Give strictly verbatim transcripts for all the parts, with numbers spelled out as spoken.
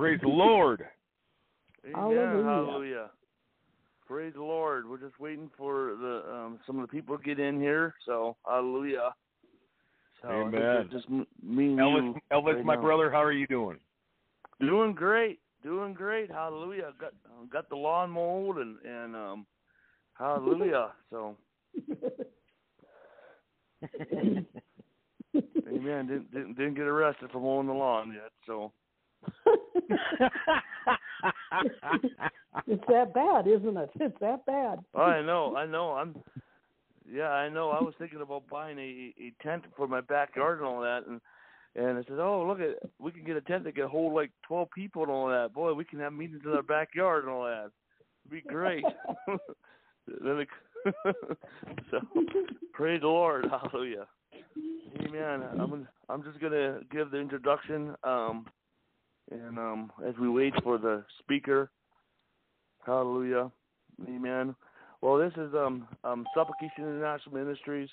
Praise the Lord. Amen. Hallelujah. Hallelujah. Praise the Lord. We're just waiting for the um, some of the people to get in here. So, hallelujah. So, amen. Just me Elvis, Elvis right my now. brother, how are you doing? Doing great. Doing great. Hallelujah. Got got the lawn mowed and, and um, hallelujah. So, amen. Didn't, didn't didn't get arrested for mowing the lawn yet. So. It's that bad, isn't it? It's that bad. I know, I know. I'm, yeah, I know. I was thinking about buying a, a tent for my backyard and all that, and and I said, oh, look at, we can get a tent that can hold like twelve people and all that. Boy, we can have meetings in our backyard and all that. It'd be great. Then it, so, praise the Lord, hallelujah. Amen. I'm I'm just gonna give the introduction. Um. And um, as we wait for the speaker, hallelujah, amen. Well, this is um, um, Supplication International Ministries.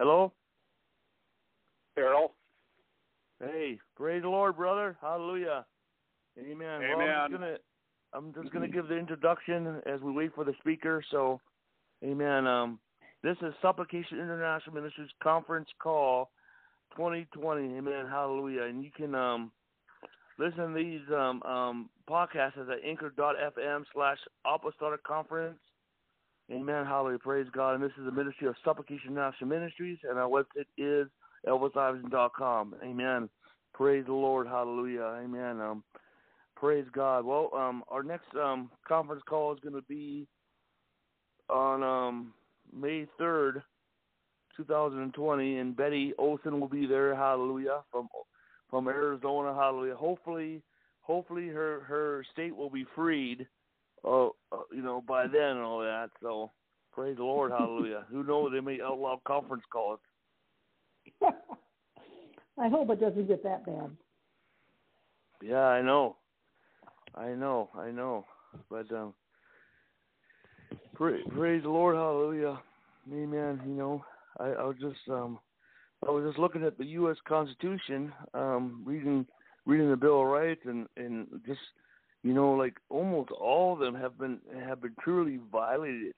Hello? Errol. Hey, praise the Lord, brother. Hallelujah. Amen. Amen. Well, I'm just gonna, I'm just gonna give the introduction as we wait for the speaker. So, amen. Um, this is Supplication International Ministries Conference Call twenty twenty. Amen. Hallelujah. And you can um. listen to these um, um, podcasts at anchor.fm slash apostolic conference. Amen. Hallelujah. Praise God. And this is the ministry of Supplication International Ministries, and our website is elvis iverson dot com. Amen. Praise the Lord. Hallelujah. Amen. Um, praise God. Well, um, our next um, conference call is going to be on um, May third, two thousand twenty, and Betty Olson will be there. Hallelujah. From From Arizona, hallelujah. Hopefully, hopefully her, her state will be freed, uh, you know, by then and all that. So, praise the Lord, hallelujah. Who knows? They may outlaw conference calls. I hope it doesn't get that bad. Yeah, I know, I know, I know. But um, pra- praise the Lord, hallelujah, amen. You know, I, I was just um. I was just looking at the U S Constitution, um, reading reading the Bill of Rights, and, and just, you know, like almost all of them have been have been truly violated,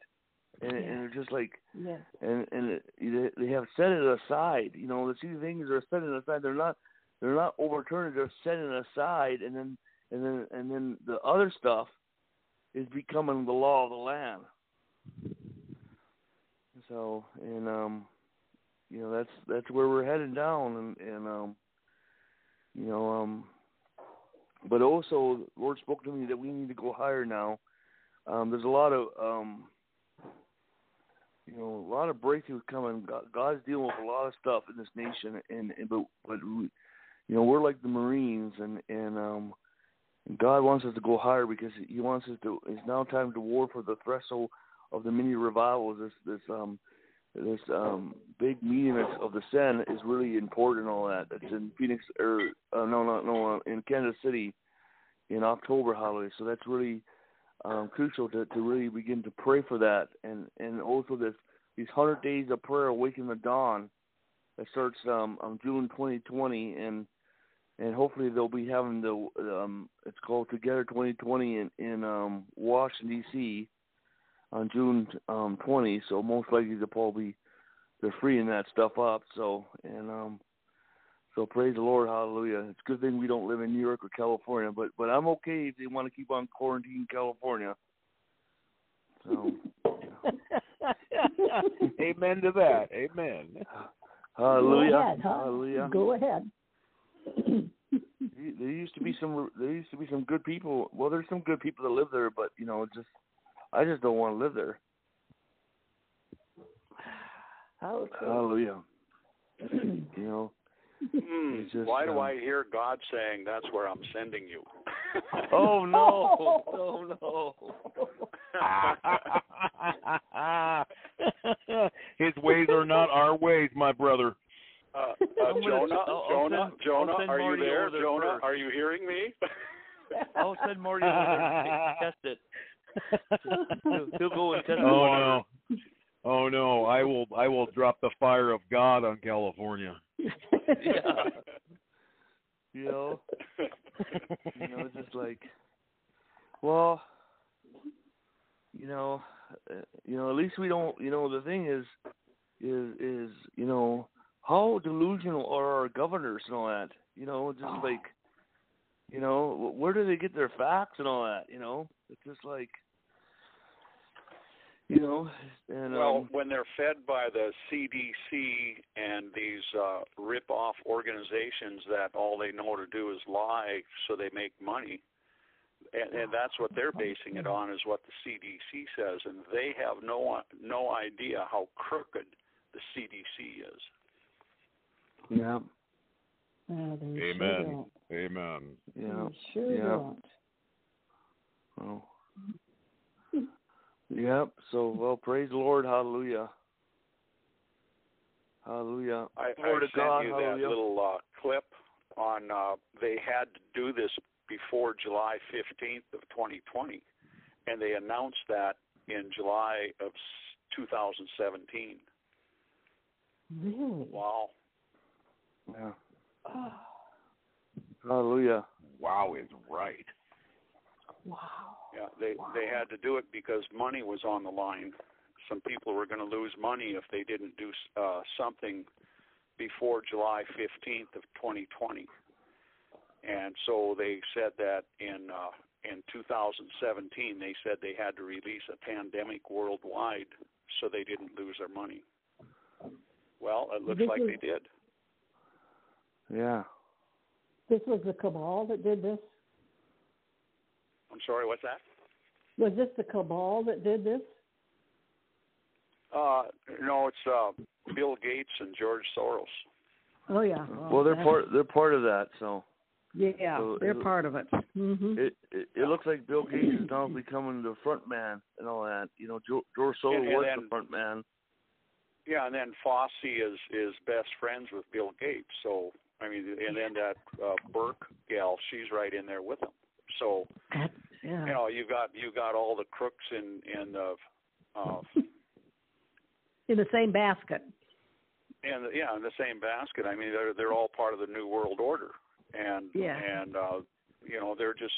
and, yeah. and it's just like, yeah. and and it, they have set it aside. You know, the two things are setting aside. They're not they're not overturned. They're setting aside, and then and then and then the other stuff is becoming the law of the land. So and um. You know, that's that's where we're headed down, and, and um, you know, um, but also the Lord spoke to me that we need to go higher now. Um, there's a lot of, um, you know, a lot of breakthroughs coming. God, God's dealing with a lot of stuff in this nation, and, and but but we, you know, we're like the Marines, and and um, and God wants us to go higher because He wants us to. It's now time to war for the threshold of the many revivals. This this um. This um, big meeting of the Sen is really important. And all that it's in Phoenix or uh, no, no, no, in Kansas City in October, holiday. So that's really um, crucial to, to really begin to pray for that, and, and also this these hundred days of prayer, awaken the dawn, that starts um, on June twenty twenty, and and hopefully they'll be having the um, it's called Together twenty twenty in in um, Washington D C on June twentieth, so most likely they'll probably they're freeing that stuff up. So and um, so praise the Lord, hallelujah. It's a good thing we don't live in New York or California, but but I'm okay if they want to keep on quarantining California. So amen to that. Amen. Hallelujah. Go ahead, huh? Hallelujah. Go ahead. There used to be some. There used to be some good people. Well, there's some good people that live there, but you know, just. I just don't want to live there. Hallelujah. Hallelujah. You know, mm, just, why do um, I hear God saying, that's where I'm sending you? Oh, no. Oh, no. His ways are not our ways, my brother. Uh, uh, Jonah, Jonah, Jonah, are you there? Jonah, are you hearing me? I'll send Marty over there. Test it. He'll go and test oh no! Oh no! I will! I will drop the fire of God on California. Yeah. You know, You know, just like, well, you know, uh, you know, at least we don't, you know, the thing is, is, is, you know, how delusional are our governors and all that, you know, just oh. like, you know, where do they get their facts and all that, you know, it's just like, you know, and, well, um, when they're fed by the C D C and these uh, rip-off organizations that all they know to do is lie so they make money, and, and that's what they're basing it on is what the C D C says, and they have no no idea how crooked the C D C is. Yeah. No, they Amen. Sure Amen. Yeah. They sure yeah. don't. Oh. Yep. So, well, praise the Lord. Hallelujah. Hallelujah. I, I sent God, you hallelujah. that little uh, clip on uh, they had to do this before July fifteenth of twenty twenty, and they announced that in July of two thousand seventeen. Really? Wow. Yeah. Oh. Hallelujah. Wow is right. Wow. Yeah, they wow. they had to do it because money was on the line. Some people were going to lose money if they didn't do uh, something before July fifteenth of twenty twenty. And so they said that in uh, in two thousand seventeen, they said they had to release a pandemic worldwide so they didn't lose their money. Well, it looks this like is, they did. Yeah. This was the cabal that did this? I'm sorry, what's that? Was this the cabal that did this? Uh, no, it's uh, Bill Gates and George Soros. Oh yeah. Oh, well, they're man. part. They're part of that. So. Yeah, so they're it, part of it. Mm-hmm. It it, it looks like Bill Gates is now becoming the front man and all that. You know, George Soros and, and was then, the front man. Yeah, and then Fossey is is best friends with Bill Gates. So I mean, and then that uh, Burke gal, she's right in there with him. So, yeah. you know, you got you got all the crooks in in the uh, in the same basket. And yeah, in the same basket. I mean, they're they're all part of the New World Order, and yeah. and uh, you know, they're just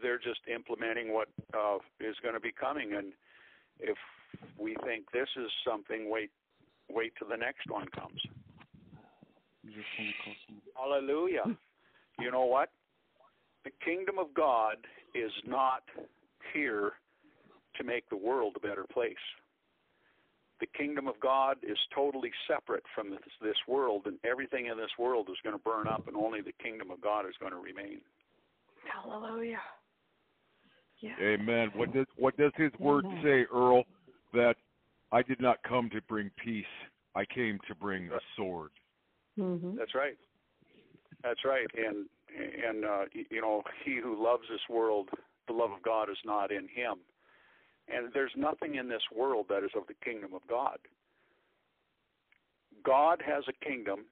they're just implementing what uh, is going to be coming. And if we think this is something, wait wait till the next one comes. Hallelujah! You know what? The kingdom of God is not here to make the world a better place. The kingdom of God is totally separate from this, this world, and everything in this world is going to burn up, and only the kingdom of God is going to remain. Hallelujah. Yeah. Amen. What does, what does his Amen. word say, Earl? That I did not come to bring peace. I came to bring a sword. Mm-hmm. That's right. That's right. And And, uh, you know, he who loves this world, the love of God is not in him. And there's nothing in this world that is of the kingdom of God. God has a kingdom,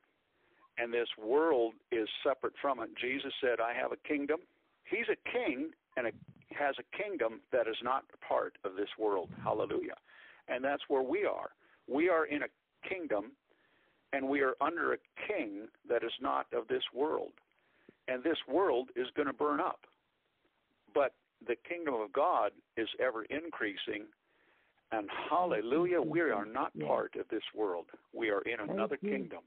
and this world is separate from it. Jesus said, I have a kingdom. He's a king, and a, has a kingdom that is not part of this world. Hallelujah. And that's where we are. We are in a kingdom, and we are under a king that is not of this world. And this world is going to burn up. But the kingdom of God is ever increasing. And hallelujah, we are not part of this world. We are in another kingdom,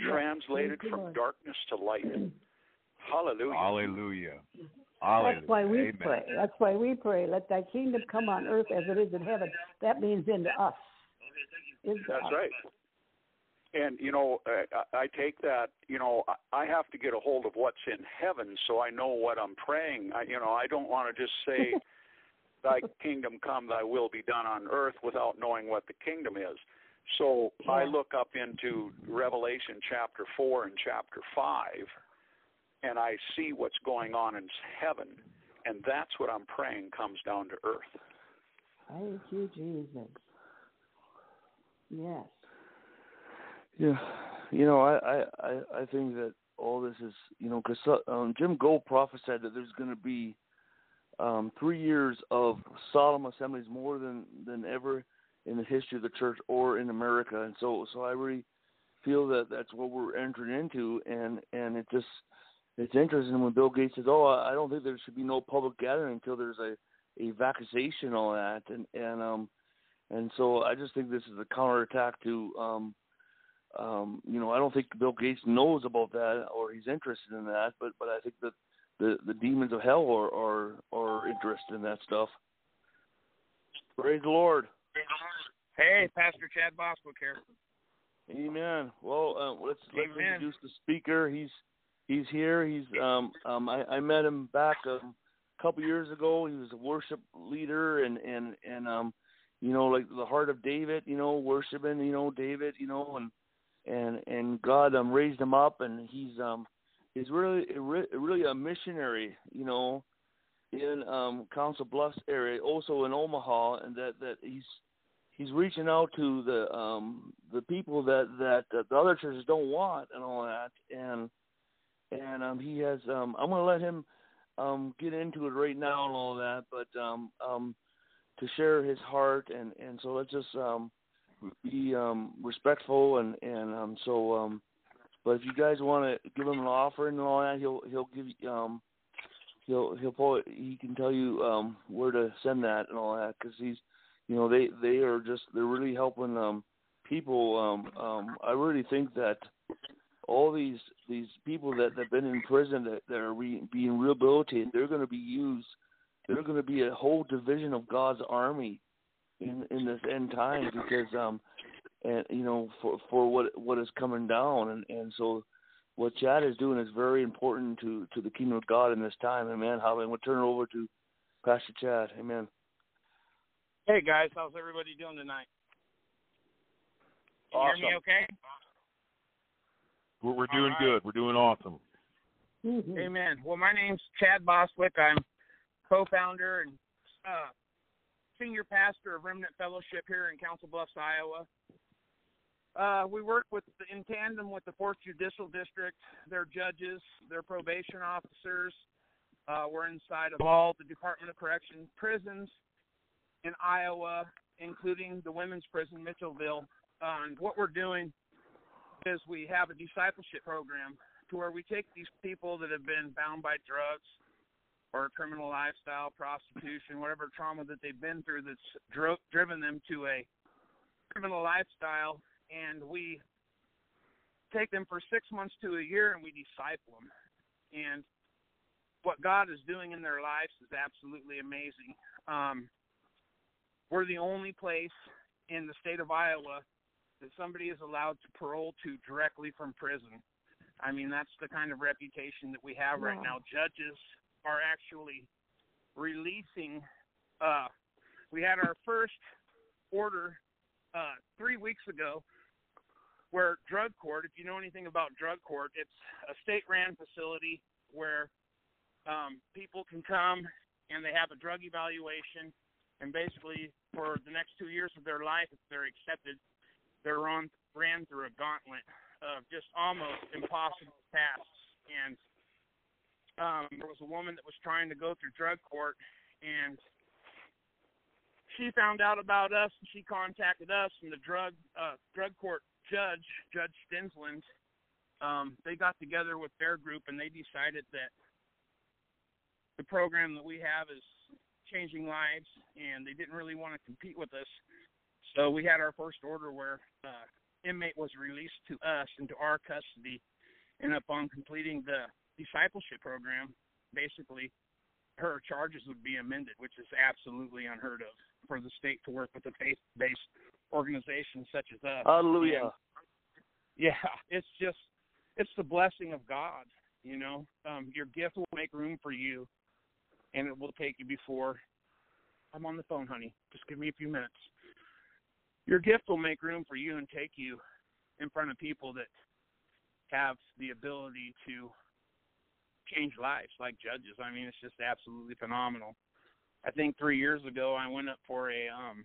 translated from darkness to light. Hallelujah. Hallelujah. Hallelujah. That's why we Amen. pray. That's why we pray. Let thy kingdom come on earth as it is in heaven. That means into us. Into That's us. right. And, you know, I, I take that, you know, I have to get a hold of what's in heaven so I know what I'm praying. I, you know, I don't want to just say, thy kingdom come, thy will be done on earth without knowing what the kingdom is. So yeah. I look up into Revelation chapter four and chapter five, and I see what's going on in heaven, and that's what I'm praying comes down to earth. Thank you, Jesus. Yes. Yeah, you know, I, I, I think that all this is, you know, because um, Jim Gold prophesied that there's going to be um, three years of solemn assemblies more than, than ever in the history of the church or in America, and so so I really feel that that's what we're entering into, and, and it just it's interesting when Bill Gates says, oh, I don't think there should be no public gathering until there's a, a vaccination on that. And, and, um, and so I just think this is a counterattack to, um, um, you know, I don't think Bill Gates knows about that or he's interested in that, but, but I think that the, the demons of hell are, are, are interested in that stuff. Praise the Lord. Hey, Pastor Chad Boswell here. Amen. Well, uh, let's, let's introduce the speaker. He's, He's here. He's um um I, I met him back a couple years ago. He was a worship leader and, and, and um you know like the heart of David, you know, worshiping, you know, David, you know, and and and God um raised him up, and he's um he's really really a missionary, you know, in um Council Bluffs area, also in Omaha, and that, that he's he's reaching out to the um the people that that uh, the other churches don't want and all that, and And um, he has. Um, I'm going to let him um, get into it right now and all that, but um, um, to share his heart, and, and so let's just um, be um, respectful, and and um, so. Um, but if you guys want to give him an offering and all that, he'll he'll give you. Um, he'll he'll pull it, he can tell you um, where to send that and all that, because he's, you know, they they are just they're really helping um, people. Um, um, I really think that. All these these people that have been in prison that, that are re, being rehabilitated, they're going to be used. They're going to be a whole division of God's army in in this end time, because um and you know for for what what is coming down, and, and so what Chad is doing is very important to, to the kingdom of God in this time. Amen. Hallelujah. We'll turn it over to Pastor Chad. Amen. Hey guys, how's everybody doing tonight? Can awesome. You hear me okay? We're doing right. Good. We're doing awesome. Mm-hmm. Amen. Well, my name's Chad Boswick. I'm co-founder and uh, senior pastor of Remnant Fellowship here in Council Bluffs, Iowa. Uh, we work with in tandem with the fourth Judicial District, their judges, their probation officers. Uh, we're inside of all the Department of Corrections prisons in Iowa, including the women's prison, Mitchellville. Uh, and what we're doing is we have a discipleship program to where we take these people that have been bound by drugs or criminal lifestyle, prostitution, whatever trauma that they've been through that's dro- driven them to a criminal lifestyle, and we take them for six months to a year and we disciple them. And what God is doing in their lives is absolutely amazing. Um, we're the only place in the state of Iowa that somebody is allowed to parole to directly from prison. I mean, that's the kind of reputation that we have right wow. now. Judges are actually releasing. Uh, we had our first order uh, three weeks ago where drug court, if you know anything about drug court, it's a state-run facility where um, people can come and they have a drug evaluation, and basically for the next two years of their life, if they're accepted, they're run, ran through a gauntlet of just almost impossible tasks. And um, there was a woman that was trying to go through drug court, and she found out about us, and she contacted us, and the drug uh, drug court judge, Judge Stinsland, um, they got together with their group, and they decided that the program that we have is changing lives, and they didn't really want to compete with us. So we had our first order where an uh, inmate was released to us into our custody, and upon completing the discipleship program, basically her charges would be amended, which is absolutely unheard of for the state to work with a faith-based organization such as us. Hallelujah. And yeah, it's just, it's the blessing of God, you know. Um, your gift will make room for you, and it will take you before. I'm on the phone, honey. Just give me a few minutes. Your gift will make room for you and take you in front of people that have the ability to change lives like judges. I mean, it's just absolutely phenomenal. I think three years ago I went up for a um,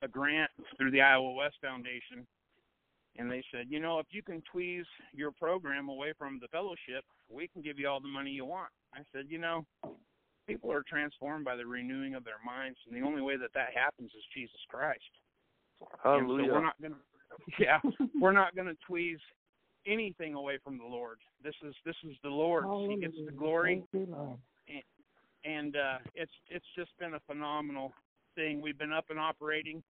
a grant through the Iowa West Foundation, and they said, you know, if you can tweeze your program away from the fellowship, we can give you all the money you want. I said, you know, people are transformed by the renewing of their minds, and the only way that that happens is Jesus Christ. Hallelujah. So we're not gonna, yeah, we're not going to tweeze anything away from the Lord. This is this is the Lord. Hallelujah. He gets the glory. Thank you, Lord. And, and uh, it's it's just been a phenomenal thing. We've been up and operating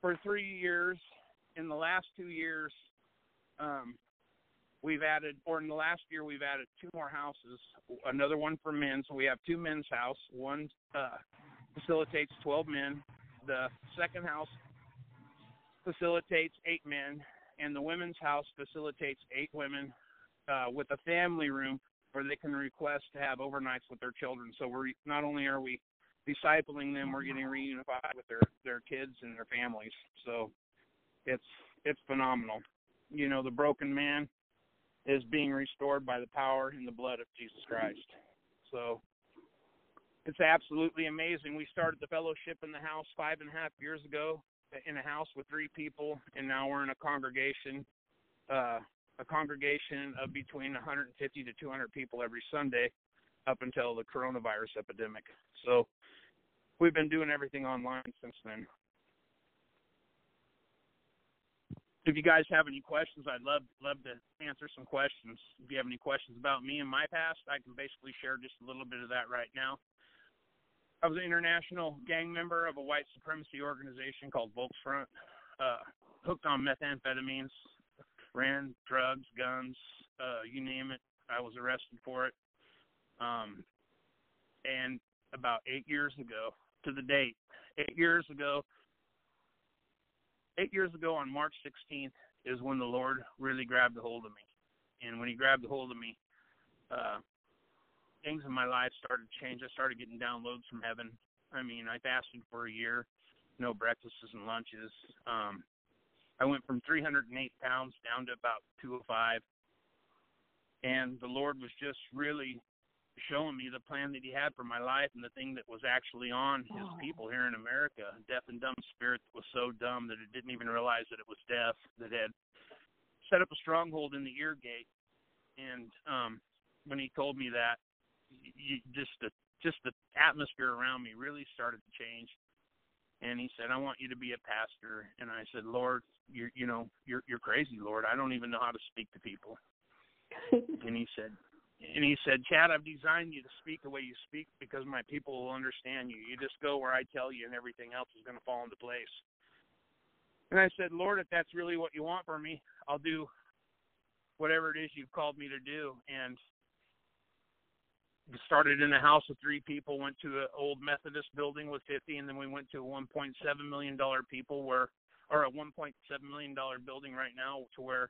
for three years. In the last two years, um, we've added, or in the last year, we've added two more houses, another one for men. So we have two men's house. One uh, facilitates twelve men. The second house facilitates eight men, and the women's house facilitates eight women uh, with a family room where they can request to have overnights with their children. So we're not only are we discipling them, we're getting reunified with their, their kids and their families. So it's it's phenomenal. You know, the broken man is being restored by the power and the blood of Jesus Christ. So it's absolutely amazing. We started the fellowship in the house five and a half years ago, in a house with three people, and now we're in a congregation, uh, a congregation of between one hundred fifty to two hundred people every Sunday up until the coronavirus epidemic. So we've been doing everything online since then. If you guys have any questions, I'd love love to answer some questions. If you have any questions about me and my past, I can basically share just a little bit of that right now. I was an international gang member of a white supremacy organization called Volksfront, uh, hooked on methamphetamines, ran drugs, guns, uh, you name it. I was arrested for it. Um, and about eight years ago, to the date, eight years ago, eight years ago on March sixteenth is when the Lord really grabbed a hold of me. And when he grabbed a hold of me, uh, things in my life started to change. I started getting downloads from heaven. I mean, I fasted for a year, no breakfasts and lunches. Um, I went from three hundred eight pounds down to about two oh five. And the Lord was just really showing me the plan that he had for my life and the thing that was actually on his people here in America. A deaf and dumb spirit that was so dumb that it didn't even realize that it was deaf, that had set up a stronghold in the ear gate. And um, when he told me that, You, just the just the atmosphere around me really started to change, and he said, "I want you to be a pastor." And I said, "Lord, you you know you're you're crazy, Lord. I don't even know how to speak to people." and he said, and he said, "Chad, I've designed you to speak the way you speak because my people will understand you. You just go where I tell you, and everything else is going to fall into place." And I said, "Lord, if that's really what you want for me, I'll do whatever it is you've called me to do." And started in a house of three people, went to an old Methodist building with fifty, and then we went to a one point seven million dollars people where, or a one point seven million dollars building right now, to where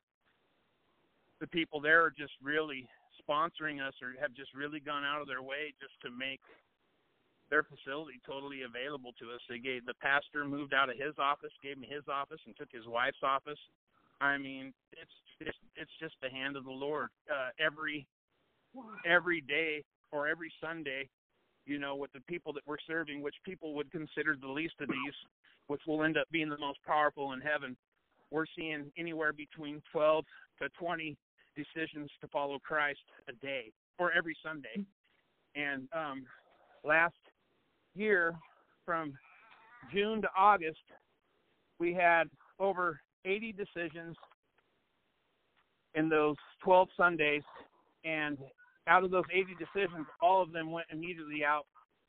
the people there are just really sponsoring us, or have just really gone out of their way just to make their facility totally available to us. They gave, the pastor moved out of his office, gave me his office, and took his wife's office. I mean, it's it's, it's just the hand of the Lord. Uh, every every day. Or every Sunday, you know, with the people that we're serving, which people would consider the least of these, which will end up being the most powerful in heaven, we're seeing anywhere between twelve to twenty decisions to follow Christ a day, or every Sunday. And um, last year, from June to August, we had over eighty decisions in those twelve Sundays, and out of those eighty decisions, all of them went immediately out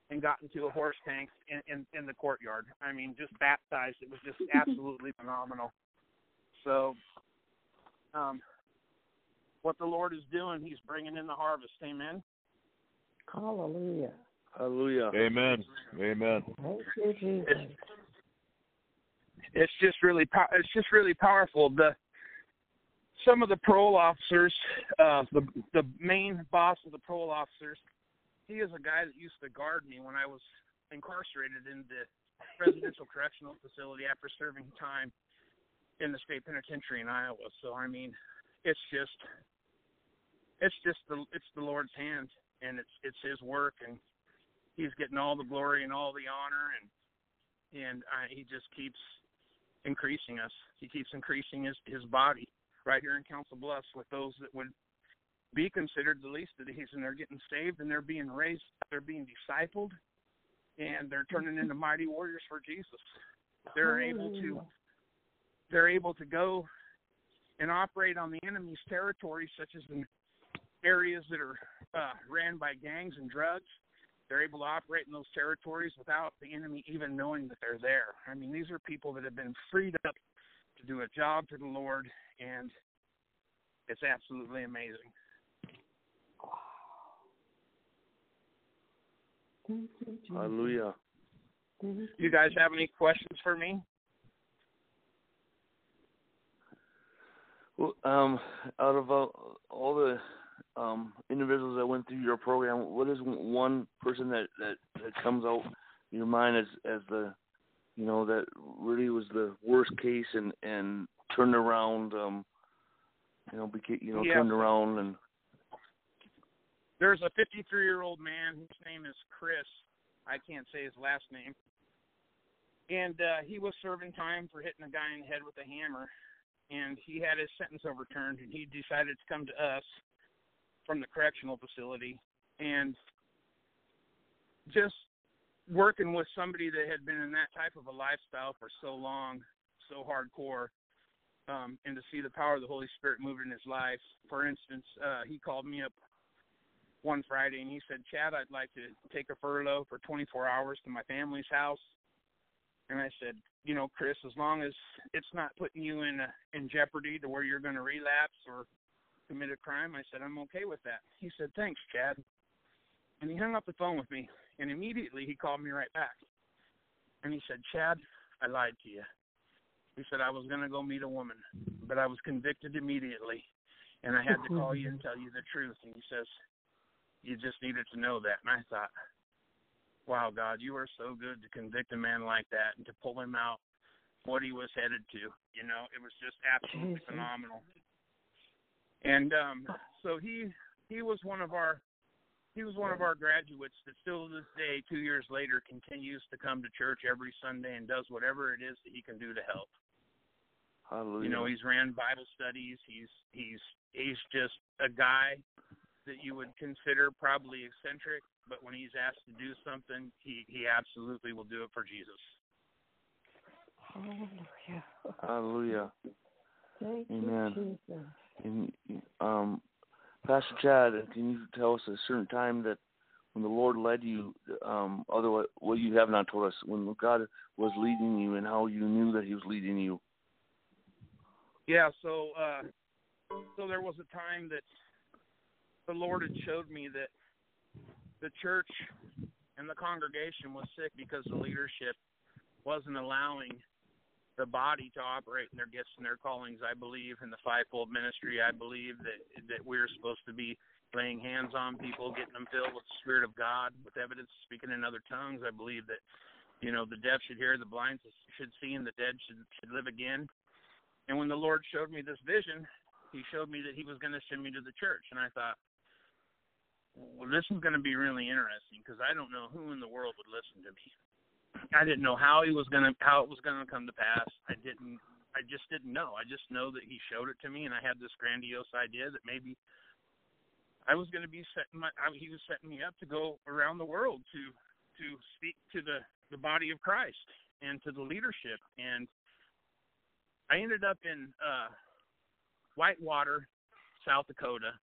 and got into a horse tank in, in, in the courtyard. I mean, just baptized. It was just absolutely phenomenal. So um, what the Lord is doing, he's bringing in the harvest. Amen? Hallelujah. Hallelujah. Amen. Amen. It's, it's just really it's just really powerful. The Some of the parole officers, uh, the the main boss of the parole officers, he is a guy that used to guard me when I was incarcerated in the residential correctional facility after serving time in the state penitentiary in Iowa. So I mean, it's just it's just the it's the Lord's hand, and it's it's His work, and He's getting all the glory and all the honor, and and I, He just keeps increasing us. He keeps increasing His His body. Right here in Council Bluffs, with those that would be considered the least of these, and they're getting saved, and they're being raised, they're being discipled, and they're turning into mighty warriors for Jesus. They're able to, they're able to go and operate on the enemy's territory, such as in areas that are uh, ran by gangs and drugs. They're able to operate in those territories without the enemy even knowing that they're there. I mean, these are people that have been freed up to do a job for the Lord, and it's absolutely amazing. Hallelujah. You guys have any questions for me? Well, um, out of uh, all the um, individuals that went through your program, what is one person that, that, that comes out in your mind as, as the, you know, that really was the worst case and, and turned around, um, you know, beca- you know, yeah. turned around and. There's a fifty-three-year-old man whose name is Chris. I can't say his last name. And uh, he was serving time for hitting a guy in the head with a hammer. And he had his sentence overturned, and he decided to come to us from the correctional facility. And just working with somebody that had been in that type of a lifestyle for so long, so hardcore, um, and to see the power of the Holy Spirit move in his life. For instance, uh, he called me up one Friday, and he said, "Chad, I'd like to take a furlough for twenty-four hours to my family's house." And I said, "You know, Chris, as long as it's not putting you in uh, in jeopardy to where you're going to relapse or commit a crime," I said, "I'm okay with that." He said, "Thanks, Chad." And he hung up the phone with me, and immediately he called me right back. And he said, "Chad, I lied to you." He said, "I was going to go meet a woman, but I was convicted immediately, and I had to call you and tell you the truth." And he says, "You just needed to know that." And I thought, wow, God, you are so good to convict a man like that and to pull him out what he was headed to. You know, it was just absolutely mm-hmm. phenomenal. And um, so he he was one of our he was one of our graduates that still to this day, two years later, continues to come to church every Sunday and does whatever it is that he can do to help. Hallelujah. You know, he's ran Bible studies. He's he's he's just a guy that you would consider probably eccentric, but when he's asked to do something, he, he absolutely will do it for Jesus. Hallelujah. Hallelujah. Thank Amen. You, Jesus. And, um, Pastor Chad, can you tell us a certain time that when the Lord led you, um, otherwise, well, you have not told us, when God was leading you and how you knew that he was leading you? Yeah, so, uh, so there was a time that the Lord had showed me that the church and the congregation was sick because the leadership wasn't allowing the body to operate in their gifts and their callings. I believe in the fivefold ministry. I believe that, that we're supposed to be laying hands on people, getting them filled with the Spirit of God, with evidence of speaking in other tongues. I believe that, you know, the deaf should hear, the blind should see, and the dead should, should live again. And when the Lord showed me this vision, he showed me that he was going to send me to the church. And I thought, well, this is going to be really interesting because I don't know who in the world would listen to me. I didn't know how he was going to, how it was going to come to pass. I didn't, I just didn't know. I just know that he showed it to me, and I had this grandiose idea that maybe I was going to be setting my, I, he was setting me up to go around the world to, to speak to the, the body of Christ and to the leadership. And I ended up in uh, Whitewater, South Dakota,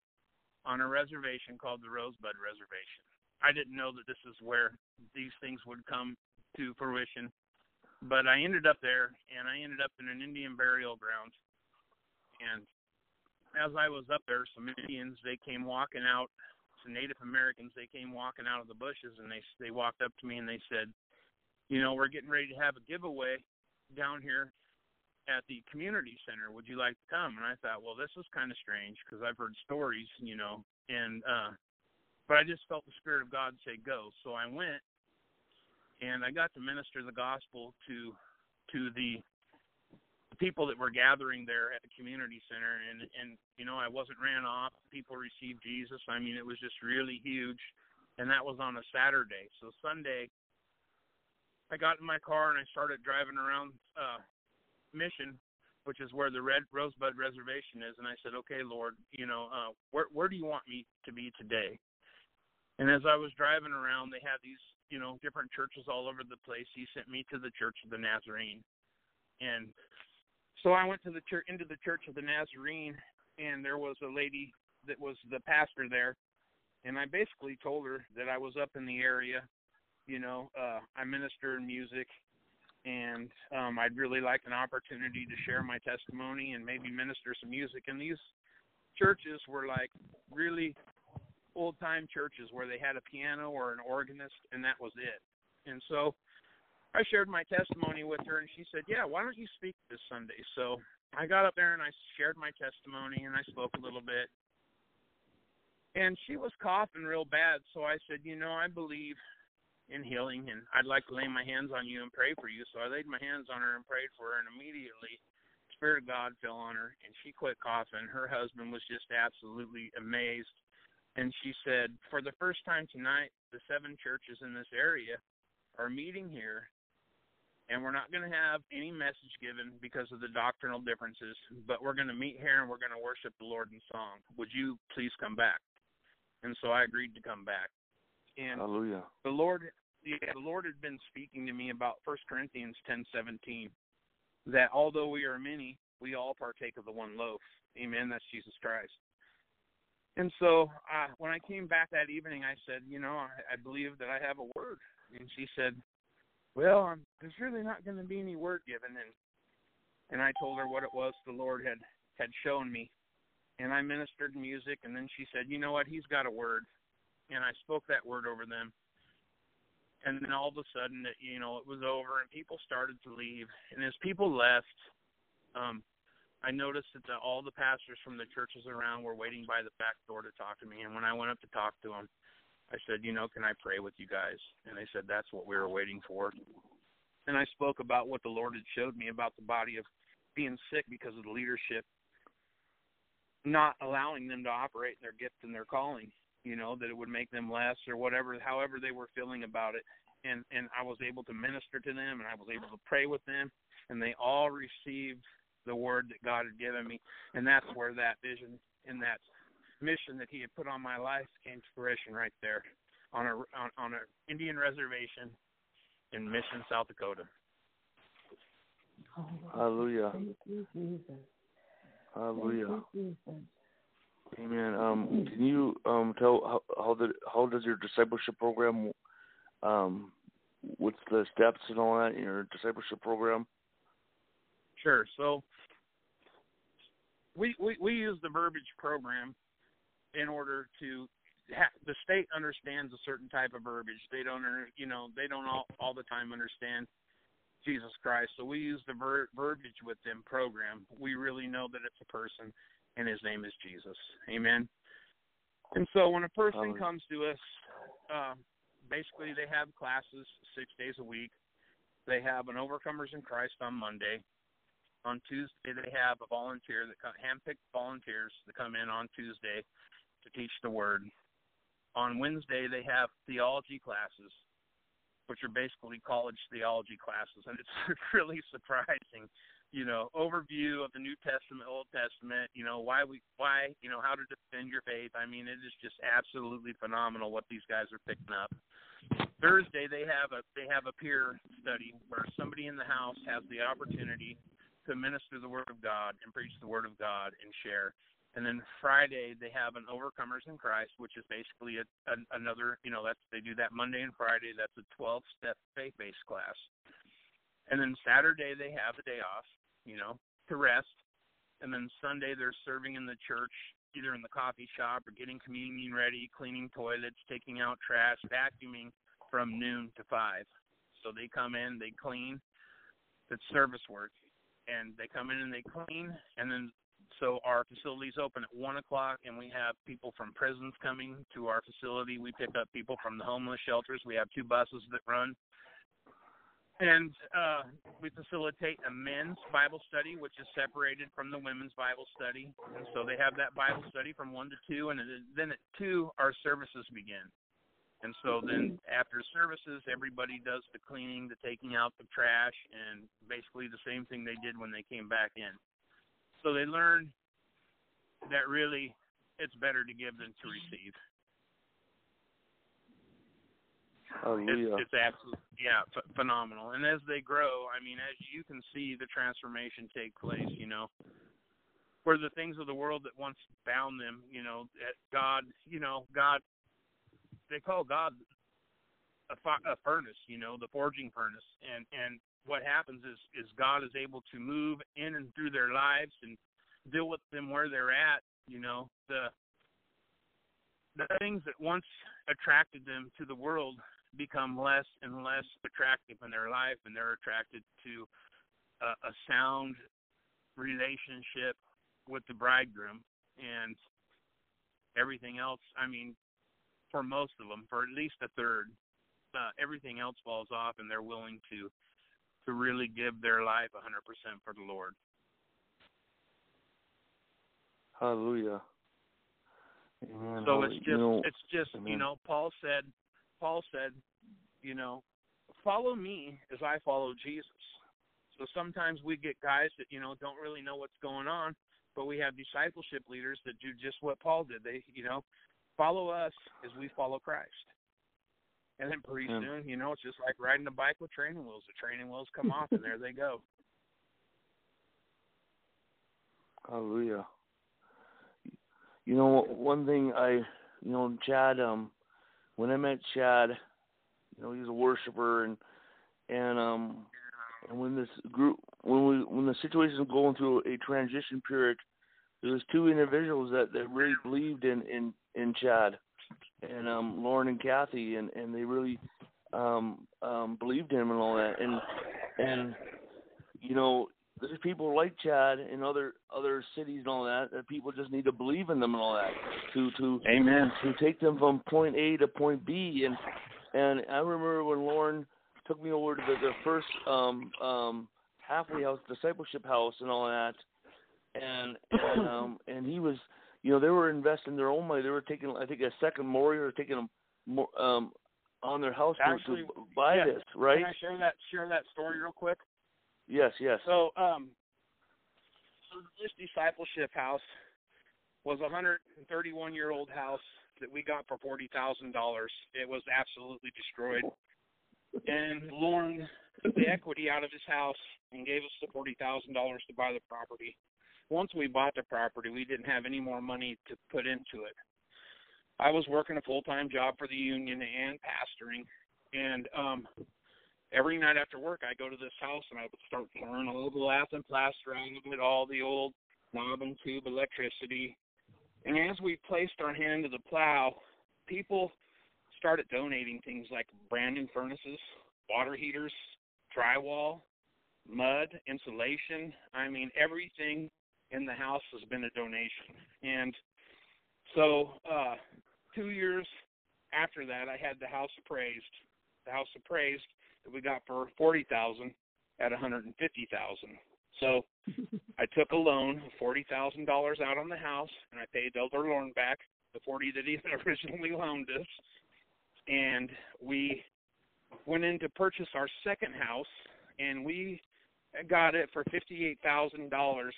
on a reservation called the Rosebud Reservation. I didn't know that this is where these things would come to fruition, but I ended up there, and I ended up in an Indian burial ground. And as I was up there, some Indians, they came walking out, some Native Americans, they came walking out of the bushes, and they they walked up to me and they said, you know, "We're getting ready to have a giveaway down here at the community center. Would you like to come?" And I thought, well, this is kind of strange because I've heard stories, you know, and uh, but I just felt the Spirit of God say go. So I went, and I got to minister the gospel to to the people that were gathering there at the community center, and and you know, I wasn't ran off. People received Jesus. I mean, it was just really huge, and that was on a Saturday. So Sunday, I got in my car and I started driving around Uh, Mission, which is where the Red Rosebud Reservation is, and I said, "Okay, Lord, you know, uh, where where do you want me to be today?" And as I was driving around, they had these, you know, different churches all over the place. He sent me to the Church of the Nazarene, and So I went to the church, into the Church of the Nazarene, and there was a lady that was the pastor there, and I basically told her that I was up in the area, you know, uh, I minister in music, and um, I'd really like an opportunity to share my testimony and maybe minister some music. And these churches were like really old-time churches where they had a piano or an organist, and that was it. And so I shared my testimony with her, and she said, yeah, why don't you speak this Sunday? So I got up there, and I shared my testimony, and I spoke a little bit. And she was coughing real bad, so I said, you know, I believe in healing, and I'd like to lay my hands on you and pray for you. So I laid my hands on her and prayed for her, and immediately the Spirit of God fell on her, and she quit coughing. Her husband was just absolutely amazed. And she said, for the first time tonight, the seven churches in this area are meeting here, and we're not going to have any message given because of the doctrinal differences, but we're going to meet here, and we're going to worship the Lord in song. Would you please come back? And so I agreed to come back. And Hallelujah. The Lord, yeah, the Lord had been speaking to me about First Corinthians ten seventeen, that although we are many, we all partake of the one loaf. Amen. That's Jesus Christ. And so uh, when I came back that evening, I said, you know, I, I believe that I have a word. And she said, well, I'm, there's really not going to be any word given. And and I told her what it was the Lord had, had shown me. And I ministered music. And then she said, you know what, he's got a word. And I spoke that word over them. And then all of a sudden, it, you know, it was over, and people started to leave. And as people left, um, I noticed that the, all the pastors from the churches around were waiting by the back door to talk to me. And when I went up to talk to them, I said, you know, can I pray with you guys? And they said, that's what we were waiting for. And I spoke about what the Lord had showed me about the body of being sick because of the leadership, not allowing them to operate in their gift and their calling, you know, that it would make them less or whatever, however they were feeling about it. And, and I was able to minister to them, and I was able to pray with them, and they all received the word that God had given me. And that's where that vision and that mission that he had put on my life came to fruition right there on a on, on an Indian reservation in Mission, South Dakota. Hallelujah. Thank you, Jesus. Hallelujah. Thank you, Jesus. Amen. Um, can you um, tell how how, the, how does your discipleship program? Um, what's the steps and all that in your discipleship program? Sure. So we we, we use the verbiage program in order to ha- the state understands a certain type of verbiage. They don't, you know, they don't all, all the time understand Jesus Christ. So we use the ver- verbiage with them program. We really know that it's a person, and his name is Jesus. Amen. And so when a person comes to us, uh, basically they have classes six days a week. They have an Overcomers in Christ on Monday. On Tuesday, they have a volunteer, that hand-picked volunteers that come in on Tuesday to teach the Word. On Wednesday, they have theology classes, which are basically college theology classes, and it's really surprising, you know, overview of the New Testament, Old Testament, you know, why, we, why, you know, how to defend your faith. I mean, it is just absolutely phenomenal what these guys are picking up. Thursday, they have a they have a peer study where somebody in the house has the opportunity to minister the Word of God and preach the Word of God and share. And then Friday, they have an Overcomers in Christ, which is basically a, a, another, you know, that's, they do that Monday and Friday. That's a twelve-step faith-based class. And then Saturday, they have a day off, you know, to rest. And then Sunday, they're serving in the church, either in the coffee shop or getting communion ready, cleaning toilets, taking out trash, vacuuming from noon to five. So they come in, they clean. It's service work. And they come in and they clean, and then so our facility's open at one o'clock, and we have people from prisons coming to our facility. We pick up people from the homeless shelters. We have two buses that run. And uh, we facilitate a men's Bible study, which is separated from the women's Bible study. And so they have that Bible study from one to two, and then at two, our services begin. And so then after services, everybody does the cleaning, the taking out the trash, and basically the same thing they did when they came back in. So they learn that really it's better to give than to receive. Oh, yeah. It's, it's absolutely, yeah, ph- phenomenal. And as they grow, I mean, as you can see the transformation take place, you know, where the things of the world that once bound them, you know, that God, you know, God, they call God a, fi- a furnace, you know, the forging furnace. And, and what happens is, is God is able to move in and through their lives and deal with them where they're at, you know, the, the things that once attracted them to the world become less and less attractive in their life, and they're attracted to a, a sound relationship with the bridegroom, and everything else, I mean, for most of them, for at least a third, uh, everything else falls off, and they're willing to to really give their life one hundred percent for the Lord. Hallelujah. Amen. So it's just, you know, it's just, amen. You know, Paul said, Paul said, you know, follow me as I follow Jesus. So sometimes we get guys that, you know, don't really know what's going on, but we have discipleship leaders that do just what Paul did. They, you know, follow us as we follow Christ. And then pretty amen. soon, you know, it's just like riding a bike with training wheels. The training wheels come off and there they go. Hallelujah. You know, one thing I, you know, Chad, um, when I met Chad, you know, he was a worshiper, and, and, um, and when this group, when we, when the situation was going through a transition period, there was two individuals that, that really believed in, in, in Chad, and, um, Loren and Kathy, and, and they really, um, um, believed in him and all that. And, and, you know, there's people like Chad in other other cities and all that, that people just need to believe in them and all that to to amen to take them from point A to point B. And and I remember when Loren took me over to the, the first um, um, halfway house discipleship house and all that, and and um, and he was, you know, they were investing their own money. They were taking, I think, a second mortgage, taking them um, on their house actually, to buy yeah. this right. Can I share that share that story real quick? Yes, yes. So, um, so this discipleship house was a one hundred thirty-one-year-old house that we got for forty thousand dollars. It was absolutely destroyed. And Loren took the equity out of his house and gave us the forty thousand dollars to buy the property. Once we bought the property, we didn't have any more money to put into it. I was working a full-time job for the union and pastoring, and um every night after work, I go to this house, and I would start pouring all the lath and plaster out of it, all the old knob and tube electricity. And as we placed our hand to the plow, people started donating things like brand new furnaces, water heaters, drywall, mud, insulation. I mean, everything in the house has been a donation. And so uh, two years after that, I had the house appraised. The house appraised. That we got for forty thousand at one hundred and fifty thousand. So I took a loan of forty thousand dollars out on the house, and I paid Elder Loan back the forty that he originally loaned us. And we went in to purchase our second house, and we got it for fifty-eight thousand dollars,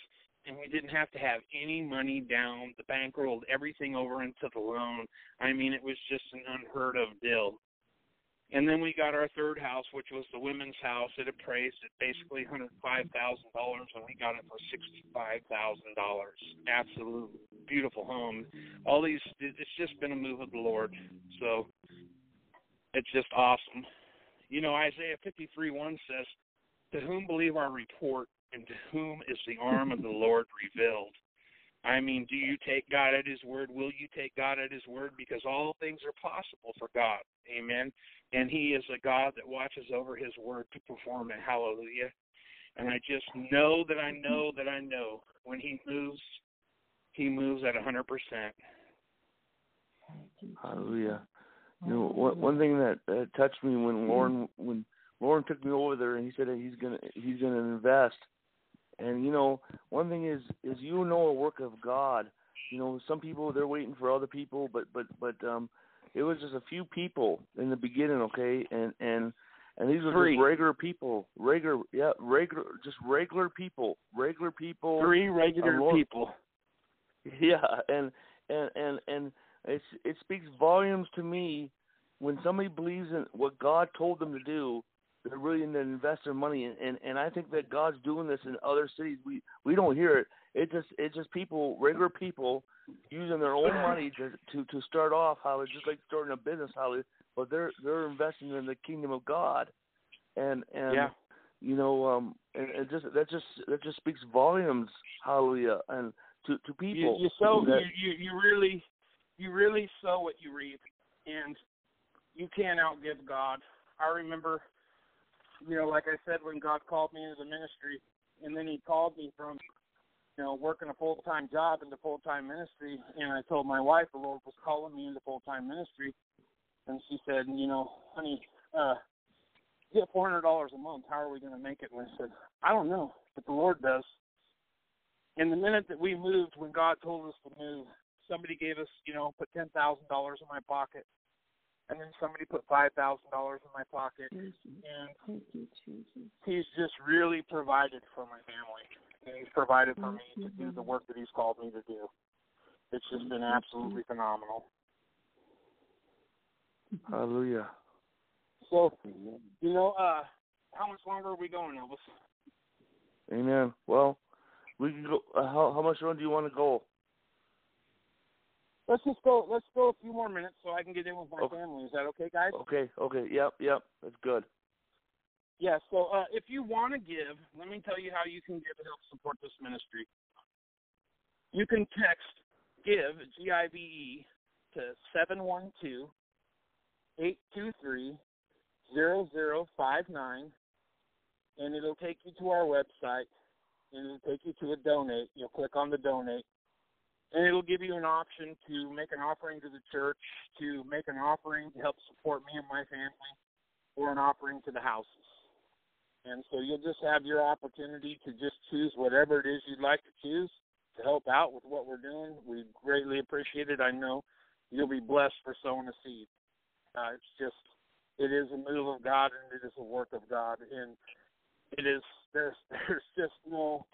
and we didn't have to have any money down. The bank rolled everything over into the loan. I mean, it was just an unheard of deal. And then we got our third house, which was the women's house. It appraised at basically one hundred five thousand dollars, and we got it for sixty-five thousand dollars. Absolute beautiful home. All these, it's just been a move of the Lord. So it's just awesome. You know, Isaiah fifty-three one says, "To whom believe our report, and to whom is the arm of the Lord revealed?" I mean, do you take God at his word? Will you take God at his word? Because all things are possible for God. Amen. And he is a God that watches over his word to perform it. Hallelujah. And I just know that I know that I know when he moves, he moves at one hundred percent. Hallelujah. You know, one, one thing that uh, touched me when Loren, when Loren took me over there and he said that he's going to, he's going to invest. And, you know, one thing is, is you know a work of God. You know, some people, they're waiting for other people, but, but, but um, it was just a few people in the beginning, okay? And and, and these were Three. just regular people, regular, yeah, regular, just regular people, regular people. Three regular alone. people. Yeah, and, and, and, and it's, it speaks volumes to me when somebody believes in what God told them to do, they're really going to invest their money. And, and, and I think that God's doing this in other cities. We we don't hear it. It just it's just people, regular people, using their own money to to, to start off. How it's just like starting a business. How it, but they're they're investing in the kingdom of God. And and yeah. you know um and, and just that just that just speaks volumes. Hallelujah. And to to people. You, you sow that, you, you you really you really sow what you reap, and you can't outgive God. I remember. You know, like I said, when God called me into the ministry, and then he called me from, you know, working a full-time job into full-time ministry, and I told my wife the Lord was calling me into full-time ministry, and she said, you know, honey, uh, get four hundred dollars a month. How are we going to make it? And I said, I don't know, but the Lord does. And the minute that we moved, when God told us to move, somebody gave us, you know, put ten thousand dollars in my pocket. And then somebody put five thousand dollars in my pocket. And he's just really provided for my family. And he's provided for me to do the work that he's called me to do. It's just been absolutely phenomenal. Hallelujah. So, you know, uh, how much longer are we going, Elvis? Amen. Well, we can go. Uh, how, how much longer do you want to go? Let's just go. Let's go a few more minutes so I can get in with my okay. family. Is that okay, guys? Okay. Okay. Yep. Yep. That's good. Yeah. So uh, if you want to give, let me tell you how you can give to help support this ministry. You can text give G I V E to seven one two, eight two three, zero zero five nine, and it'll take you to our website, and it'll take you to a donate. You'll click on the donate. And it'll give you an option to make an offering to the church, to make an offering to help support me and my family, or an offering to the houses. And so you'll just have your opportunity to just choose whatever it is you'd like to choose to help out with what we're doing. We greatly appreciate it. I know you'll be blessed for sowing a seed. Uh, it's just, it is a move of God, and it is a work of God. And it is, there's, there's just no,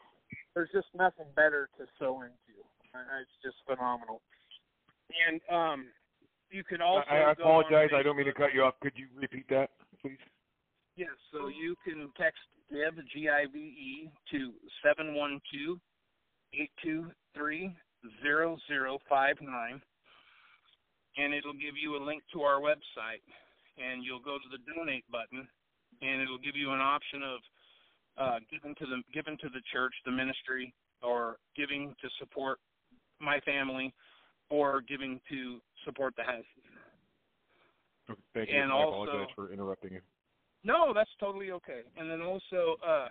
there's just nothing better to sow into. It's just phenomenal. And um, you can also I, I apologize. I don't mean to cut you off. Could you repeat that, please? Yes. So you can text G I V E, G I V E, to seven one two, eight two three, zero zero five nine, and it'll give you a link to our website. And you'll go to the donate button, and it'll give you an option of uh, giving to the giving to the church, the ministry, or giving to support my family, or giving to support the house. Okay, thank you. And I also, apologize for interrupting you. No, that's totally okay. And then also, uh,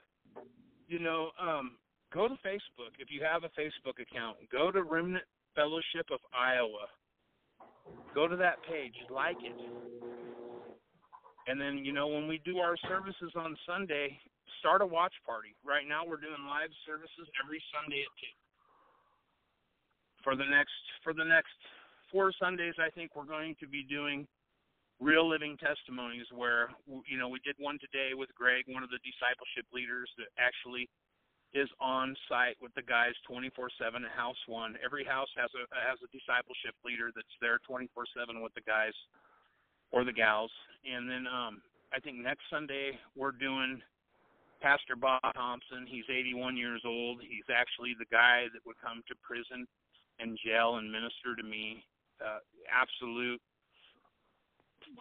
you know, um, go to Facebook. If you have a Facebook account, go to Remnant Fellowship of Iowa. Go to that page. Like it. And then, you know, when we do our services on Sunday, start a watch party. Right now we're doing live services every Sunday at two. For the next for the next four Sundays, I think we're going to be doing real living testimonies where, you know, we did one today with Greg, one of the discipleship leaders that actually is on site with the guys twenty-four seven at House One. Every house has a has a discipleship leader that's there twenty-four seven with the guys or the gals. And then um, I think next Sunday we're doing Pastor Bob Thompson. He's eighty-one years old. He's actually the guy that would come to prison and jail and minister to me. Uh, absolute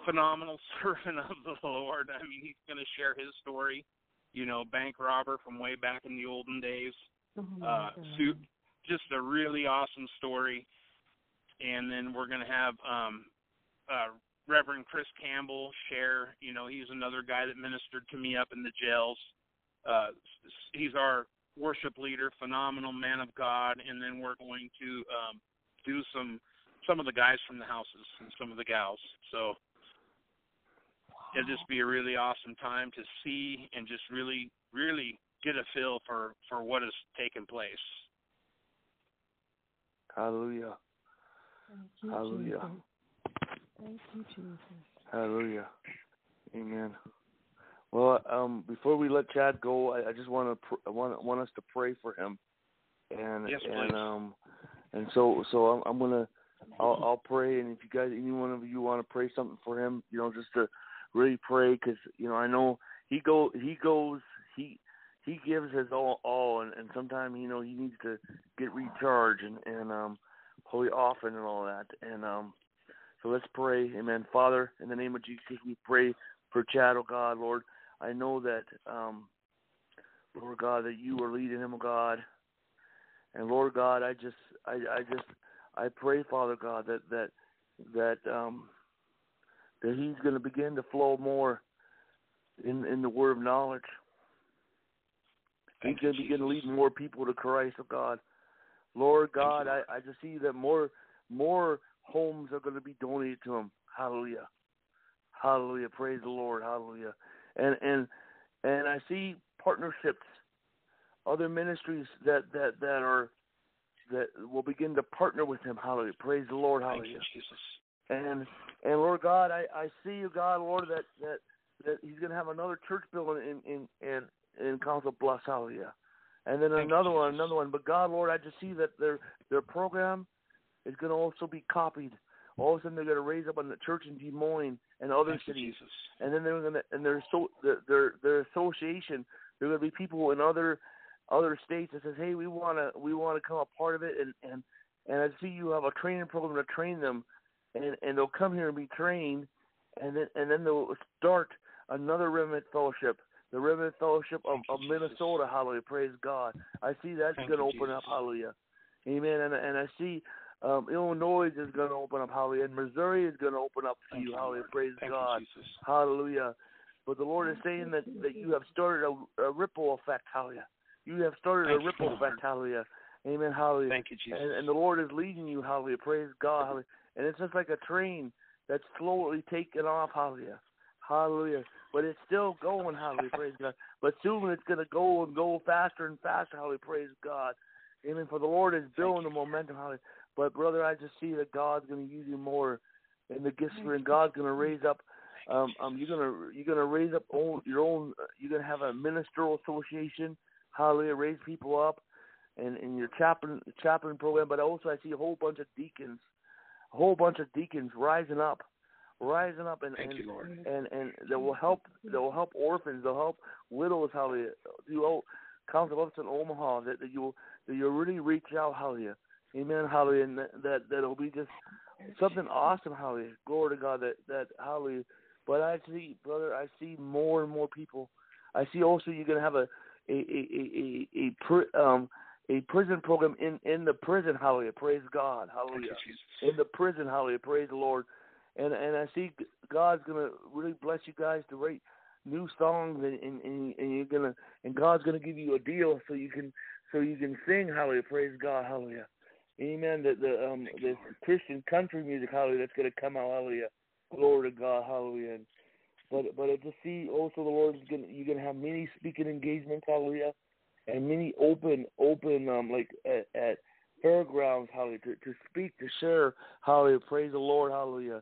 phenomenal servant of the Lord. I mean, he's going to share his story, you know, bank robber from way back in the olden days. Uh, just a really awesome story. And then we're going to have um, uh, Reverend Chris Campbell share. You know, he's another guy that ministered to me up in the jails. Uh, he's our worship leader, phenomenal man of God, and then we're going to um, do some some of the guys from the houses and some of the gals. So it'll just be a really awesome time to see and just really, really get a feel for, for what is taking place. Hallelujah. You, Hallelujah. Jesus. Thank you, Jesus. Hallelujah. Amen. Well, um, before we let Chad go, I, I just want to pr- I want want us to pray for him, and yes, and um, and so so I'm, I'm gonna I'll, I'll pray, and if you guys, any one of you want to pray something for him, you know, just to really pray, because, you know, I know he go he goes he he gives his all all, and, and sometimes, you know, he needs to get recharged and and um holy often and all that, and um so let's pray, amen. Father, in the name of Jesus, we pray for Chad, oh God, Lord. I know that, um, Lord God, that you are leading him, oh God, and Lord God, I just I, I just. I pray, Father God, that that that um, that he's going to begin to flow more in in the word of knowledge. He's going to begin to lead more people to Christ, oh God. Lord God, I, I just see that more more homes are going to be donated to him. Hallelujah, hallelujah, praise the Lord, hallelujah. And and and I see partnerships, other ministries that that, that are. That will begin to partner with him. Hallelujah. Praise the Lord. Hallelujah. Thank you, Jesus. And and Lord God, I, I see you, God, Lord, that, that, that he's gonna have another church building in in, in, in Council Bluffs, hallelujah. And then Thank another you, one, another one. But God, Lord, I just see that their their program is gonna also be copied. All of a sudden they're gonna raise up on the church in Des Moines and other Thank cities. You, Jesus. And then they're gonna and their so their their, their association, there gonna be people in other Other states that says, "Hey, we wanna we wanna come a part of it," and, and and I see you have a training program to train them, and, and they'll come here and be trained, and then and then they'll start another Remnant Fellowship, the Remnant Fellowship of, of Minnesota. Hallelujah, praise God! I see that's going to open up. Hallelujah, amen. And and I see um, Illinois is going to open up. Hallelujah, and Missouri is going to open up to you. Hallelujah, praise God! Hallelujah. But the Lord is saying that, that you have started a, a ripple effect. Hallelujah. You have started Thank a ripple effect, hallelujah. Amen, hallelujah. Thank you, Jesus. And, and the Lord is leading you, hallelujah. Praise God, hallelujah. And it's just like a train that's slowly taking off, hallelujah. Hallelujah. But it's still going, hallelujah, praise God. But soon it's going to go and go faster and faster, hallelujah, praise God. Amen, for the Lord is building the momentum, hallelujah. But, brother, I just see that God's going to use you more in the gifts, and God's going to raise up. Um, um, you're going to you're going to raise up own, your own, you're going to have a ministerial association. Hallelujah, raise people up and in your chaplain, chaplain program. But also I see a whole bunch of deacons, a whole bunch of deacons rising up, rising up and Thank and, you, Lord. and and that will help that will help orphans, they'll help widows, hallelujah. You Council of Office in Omaha, that, that you'll that you'll really reach out, hallelujah. Amen, hallelujah, and that, that that'll be just something awesome, hallelujah. Glory to God that, that hallelujah. But I see, brother, I see more and more people. I see also you're gonna have a A a a a, a, um, a prison program in, in the prison, hallelujah, praise God, hallelujah, in the prison, hallelujah, praise the Lord, and and I see God's gonna really bless you guys to write new songs, and, and, and, and you're gonna and God's gonna give you a deal so you can so you can sing, hallelujah, praise God, hallelujah, amen. The the um the Christian country music, hallelujah, that's gonna come out, hallelujah, glory to God, hallelujah. And, But but I just see also the Lord is gonna you're gonna have many speaking engagements, hallelujah, and many open open um like at, at fairgrounds, hallelujah, to, to speak, to share, hallelujah, praise the Lord, hallelujah,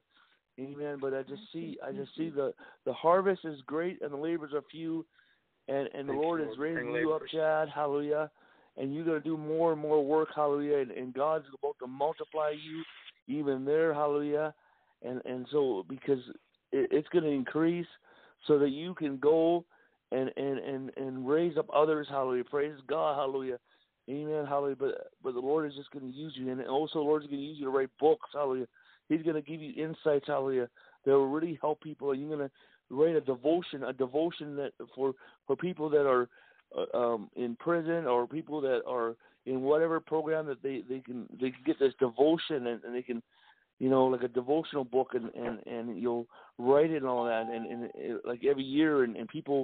amen. But I just see I just see the, the harvest is great and the labors are few, and, and the Lord is raising you up, Chad, hallelujah, and you're gonna do more and more work, hallelujah, and, and God's about to multiply you even there, hallelujah, and and so because. It's going to increase so that you can go and, and, and, and raise up others, hallelujah. Praise God, hallelujah. Amen, hallelujah. But but the Lord is just going to use you. And also the Lord is going to use you to write books, hallelujah. He's going to give you insights, hallelujah, that will really help people. And you're going to write a devotion, a devotion that for, for people that are uh, um, in prison or people that are in whatever program that they, they can they can get this devotion and, and they can, you know, like a devotional book, and, and, and you'll write it and all that, and, and it, like every year, and, and people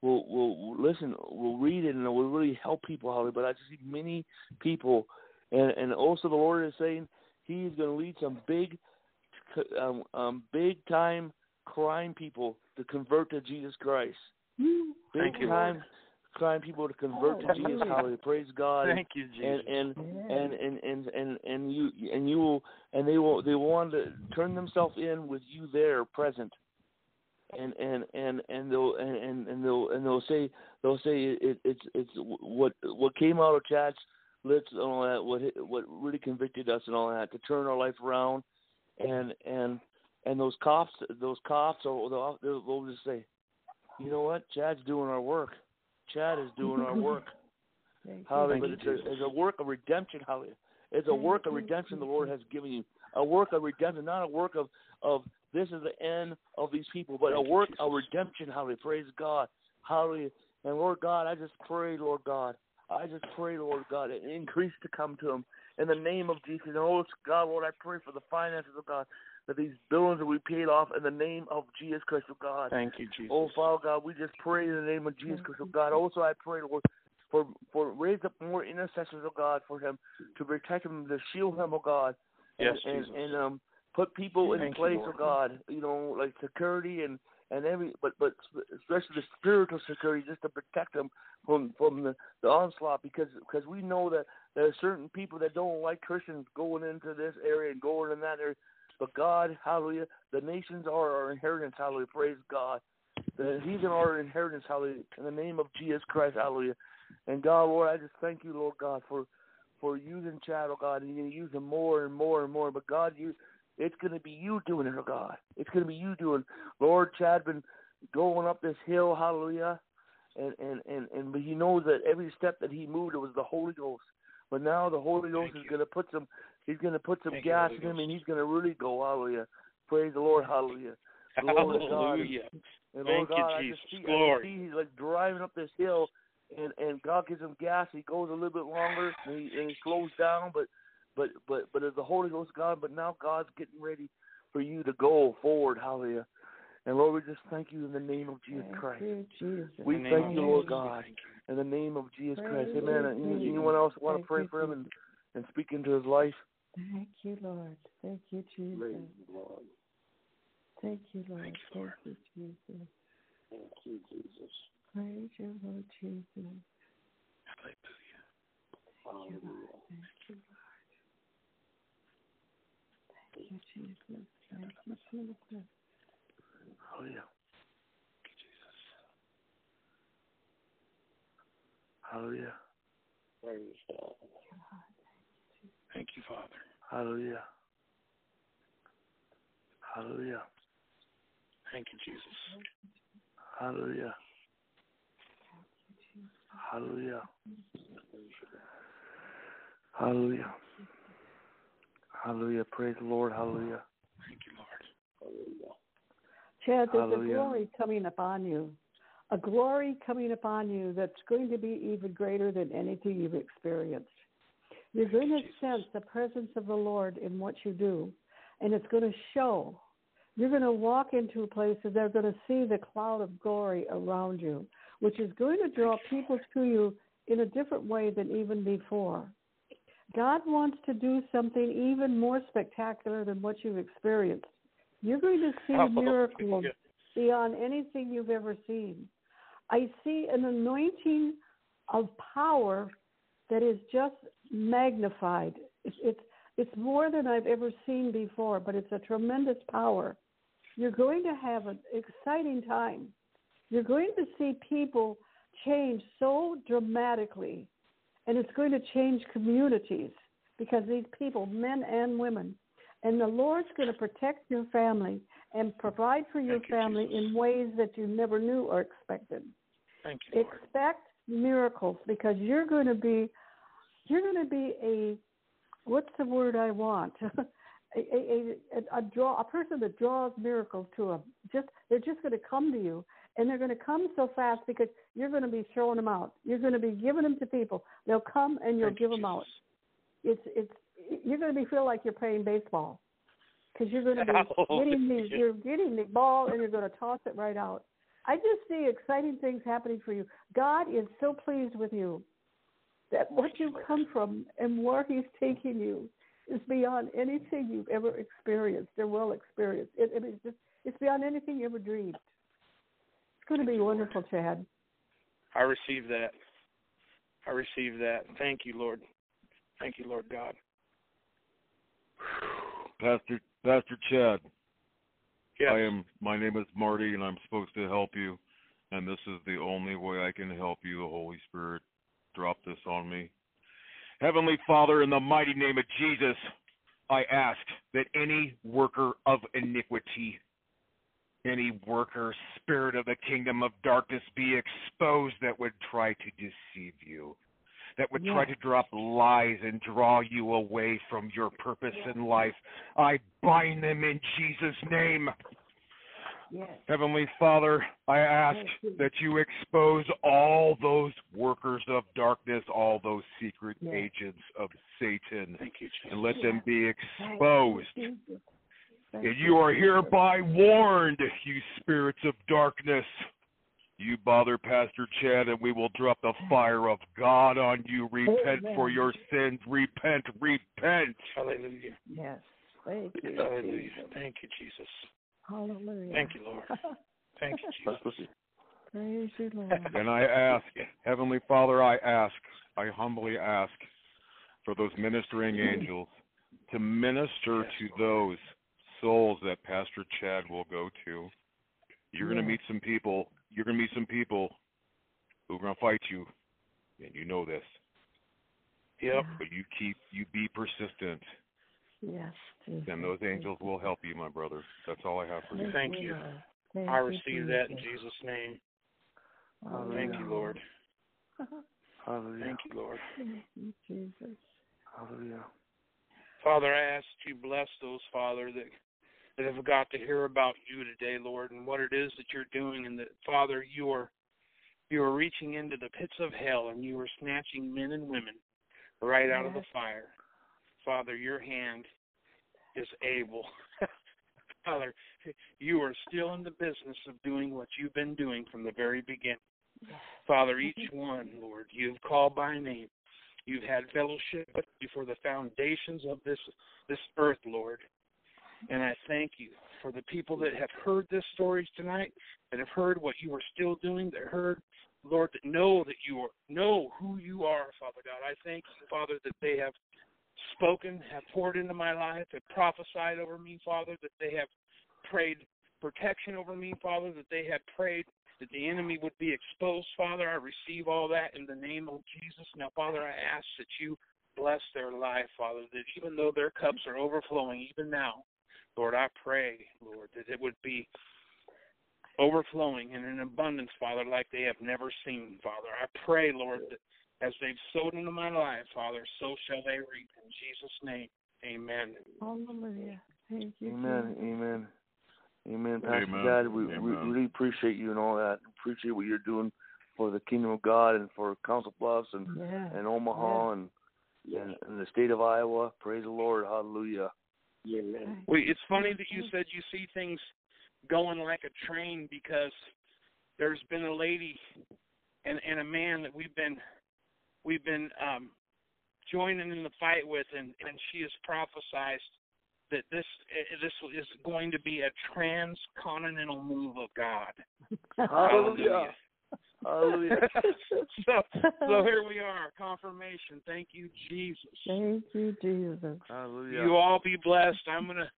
will will listen, will read it, and it will really help people, hallelujah. But I just see many people, and, and also the Lord is saying He is going to lead some big, um, um, big-time crime people to convert to Jesus Christ. Big-time crime people to convert to Jesus, hallelujah. Praise God. Thank you, Jesus. And and and and and, and, and you and you will and they will they want to turn themselves in with you there present. And and and and they'll and, and they'll and they'll say they'll say it, it's it's what what came out of Chad's lit and all that, what what really convicted us and all that, to turn our life around, and and and those cops, those cops, they'll, they'll just say, you know what, Chad's doing our work. Chad is doing our work. Hallelujah! It's, it's a work of redemption. Hallelujah! It's a work of redemption the Lord has given you. A work of redemption, not a work of of this is the end of these people, but a work of redemption. Hallelujah! Praise God. Hallelujah! And Lord God, I just pray, Lord God, I just pray, Lord God, an increase to come to them in the name of Jesus. And oh God, Lord, I pray for the finances of God, that these billions will be paid off in the name of Jesus Christ, oh God. Thank you, Jesus. Oh Father God, we just pray in the name of Jesus Christ, oh God. Also, I pray, Lord, for for raise up more intercessors, oh God, for him, to protect him, to shield him, oh God. Yes, and, Jesus. And, and um, put people Thank in place, you, oh God. You know, like security and. And every, but but especially the spiritual security, just to protect them from from the, the onslaught, because because we know that there are certain people that don't like Christians going into this area and going in that area. But God, hallelujah, the nations are our inheritance, hallelujah. Praise God, the, He's in our inheritance, hallelujah. In the name of Jesus Christ, hallelujah. And God, Lord, I just thank you, Lord God, for for using Chad, oh God, and you're gonna use him more and more and more. But God, you. It's going to be you doing it, oh God. It's going to be you doing it. Lord, Chad been going up this hill, hallelujah, and, and, and, and but he knows that every step that he moved, it was the Holy Ghost. But now the Holy Ghost Thank is you. going to put some, he's going to put some Thank gas you, in him, and he's going to really go, hallelujah. Praise the Lord, hallelujah. Glory hallelujah. God. And Lord Thank God, you, Jesus. I just see, Glory. I just see he's like driving up this hill, and, and God gives him gas. He goes a little bit longer, and he, and he slows down, but But but but as the Holy Ghost God, but now God's getting ready for you to go forward, hallelujah. And Lord, we just thank you in the name of Jesus thank Christ. You, Jesus. We thank you, Lord God, in the name of Jesus Christ. Amen. And anyone else want thank to pray you, for him and, and speak into his life? Thank you, Lord. Thank you, Jesus. Praise the Lord. Thank you, Lord. Thank you, Lord. Thank you, Jesus. Thank you, Jesus. Praise you, Lord Jesus. Hallelujah. Hallelujah. Thank you, Lord. Thank you, Jesus. Thank you, Jesus. Oh, yeah. Thank you, Jesus. Hallelujah. Praise God. Thank you, Father. Hallelujah. Hallelujah. Thank you, Jesus. Hallelujah. Hallelujah. Hallelujah. Hallelujah. Praise the Lord. Hallelujah. Thank you, Lord. Hallelujah. Chad, there's Hallelujah. a glory coming upon you, a glory coming upon you that's going to be even greater than anything you've experienced. You're going to sense the presence of the Lord in what you do, and it's going to show. You're going to walk into places, and they're going to see the cloud of glory around you, which is going to draw people to you in a different way than even before. God wants to do something even more spectacular than what you've experienced. You're going to see a miracle beyond anything you've ever seen. I see an anointing of power that is just magnified. It's, it's, it's more than I've ever seen before, but it's a tremendous power. You're going to have an exciting time. You're going to see people change so dramatically. And it's going to change communities, because these people, men and women, and the Lord's going to protect your family and provide for your Thank family you, in ways that you never knew or expected. Thank you, Lord. Expect miracles, because you're going to be, you're going to be a, what's the word I want? a, a, a, a draw, a person that draws miracles to them. Just they're just going to come to you. And they're going to come so fast, because you're going to be throwing them out. You're going to be giving them to people. They'll come and you'll Thank give you, them Jesus. out. It's it's you're going to be feel like you're playing baseball, because you're going to be oh, getting the you're getting the ball and you're going to toss it right out. I just see exciting things happening for you. God is so pleased with you that what you've come from and where He's taking you is beyond anything you've ever experienced or will experience. It, it is just it's beyond anything you ever dreamed. It's going to be wonderful, Chad. I receive that. I receive that. Thank you, Lord. Thank you, Lord God. Pastor Pastor Chad. Yes. I am. My name is Marty, and I'm supposed to help you, and this is the only way I can help you. The Holy Spirit dropped this on me. Heavenly Father, in the mighty name of Jesus, I ask that any worker of iniquity, any worker, spirit of the kingdom of darkness, be exposed that would try to deceive you, that would yes. try to drop lies and draw you away from your purpose yes. in life. I bind them in Jesus' name. Yes. Heavenly Father, I ask yes. that you expose all those workers of darkness, all those secret yes. agents of Satan, Thank you, Jesus. and let them be exposed. Thank you. Thank and you are hereby warned, you spirits of darkness. You bother Pastor Chad, and we will drop the fire of God on you. Repent Amen. for your sins. Repent, repent. Hallelujah. Yes. Thank you. Hallelujah. Jesus. Thank you, Jesus. Hallelujah. Thank you, Lord. Thank you, Jesus. Praise you, Lord. And I ask, Heavenly Father, I ask, I humbly ask for those ministering angels to minister yes, to Lord. those souls that Pastor Chad will go to. You're yes. going to meet some people. You're going to meet some people who are going to fight you, and you know this. Yep. But you keep, you be persistent. Yes. Jesus. And those angels will help you, my brother. That's all I have for you. Thank you. Thank I receive you, that in Jesus' name. Hallelujah. Thank you, Lord. Hallelujah. Thank you, Lord. Thank you, Jesus. Hallelujah. Father, I ask that you bless those, Father, that that have got to hear about you today, Lord, and what it is that you're doing, and that, Father, you are, you are reaching into the pits of hell, and you are snatching men and women right out yes. of the fire. Father, your hand is able. Father, you are still in the business of doing what you've been doing from the very beginning. Father, each one, Lord, you've called by name. You've had fellowship before the foundations of this, this earth, Lord. And I thank you for the people that have heard this story tonight, that have heard what you are still doing, that heard, Lord, that know that you are, know who you are, Father God. I thank you, Father, that they have spoken, have poured into my life, have prophesied over me, Father, that they have prayed protection over me, Father, that they have prayed that the enemy would be exposed, Father. I receive all that in the name of Jesus. Now, Father, I ask that you bless their life, Father, that even though their cups are overflowing, even now, Lord, I pray, Lord, that it would be overflowing in an abundance, Father, like they have never seen, Father. I pray, Lord, that as they've sowed into my life, Father, so shall they reap. In Jesus' name, amen. Hallelujah. Thank you. Amen, amen. Amen, Pastor amen. God, we, amen. we really appreciate you and all that. Appreciate what you're doing for the kingdom of God and for Council Bluffs and, yeah. and Omaha yeah. and, yeah. and and the state of Iowa. Praise the Lord. Hallelujah. Yeah, well, it's funny that you said you see things going like a train, because there's been a lady and, and a man that we've been we've been um, joining in the fight with, and, and she has prophesied that this this is going to be a transcontinental move of God. Hallelujah. Hallelujah. so, so here we are, confirmation. Thank you, Jesus. Thank you, Jesus. Hallelujah. You all be blessed. I'm gonna,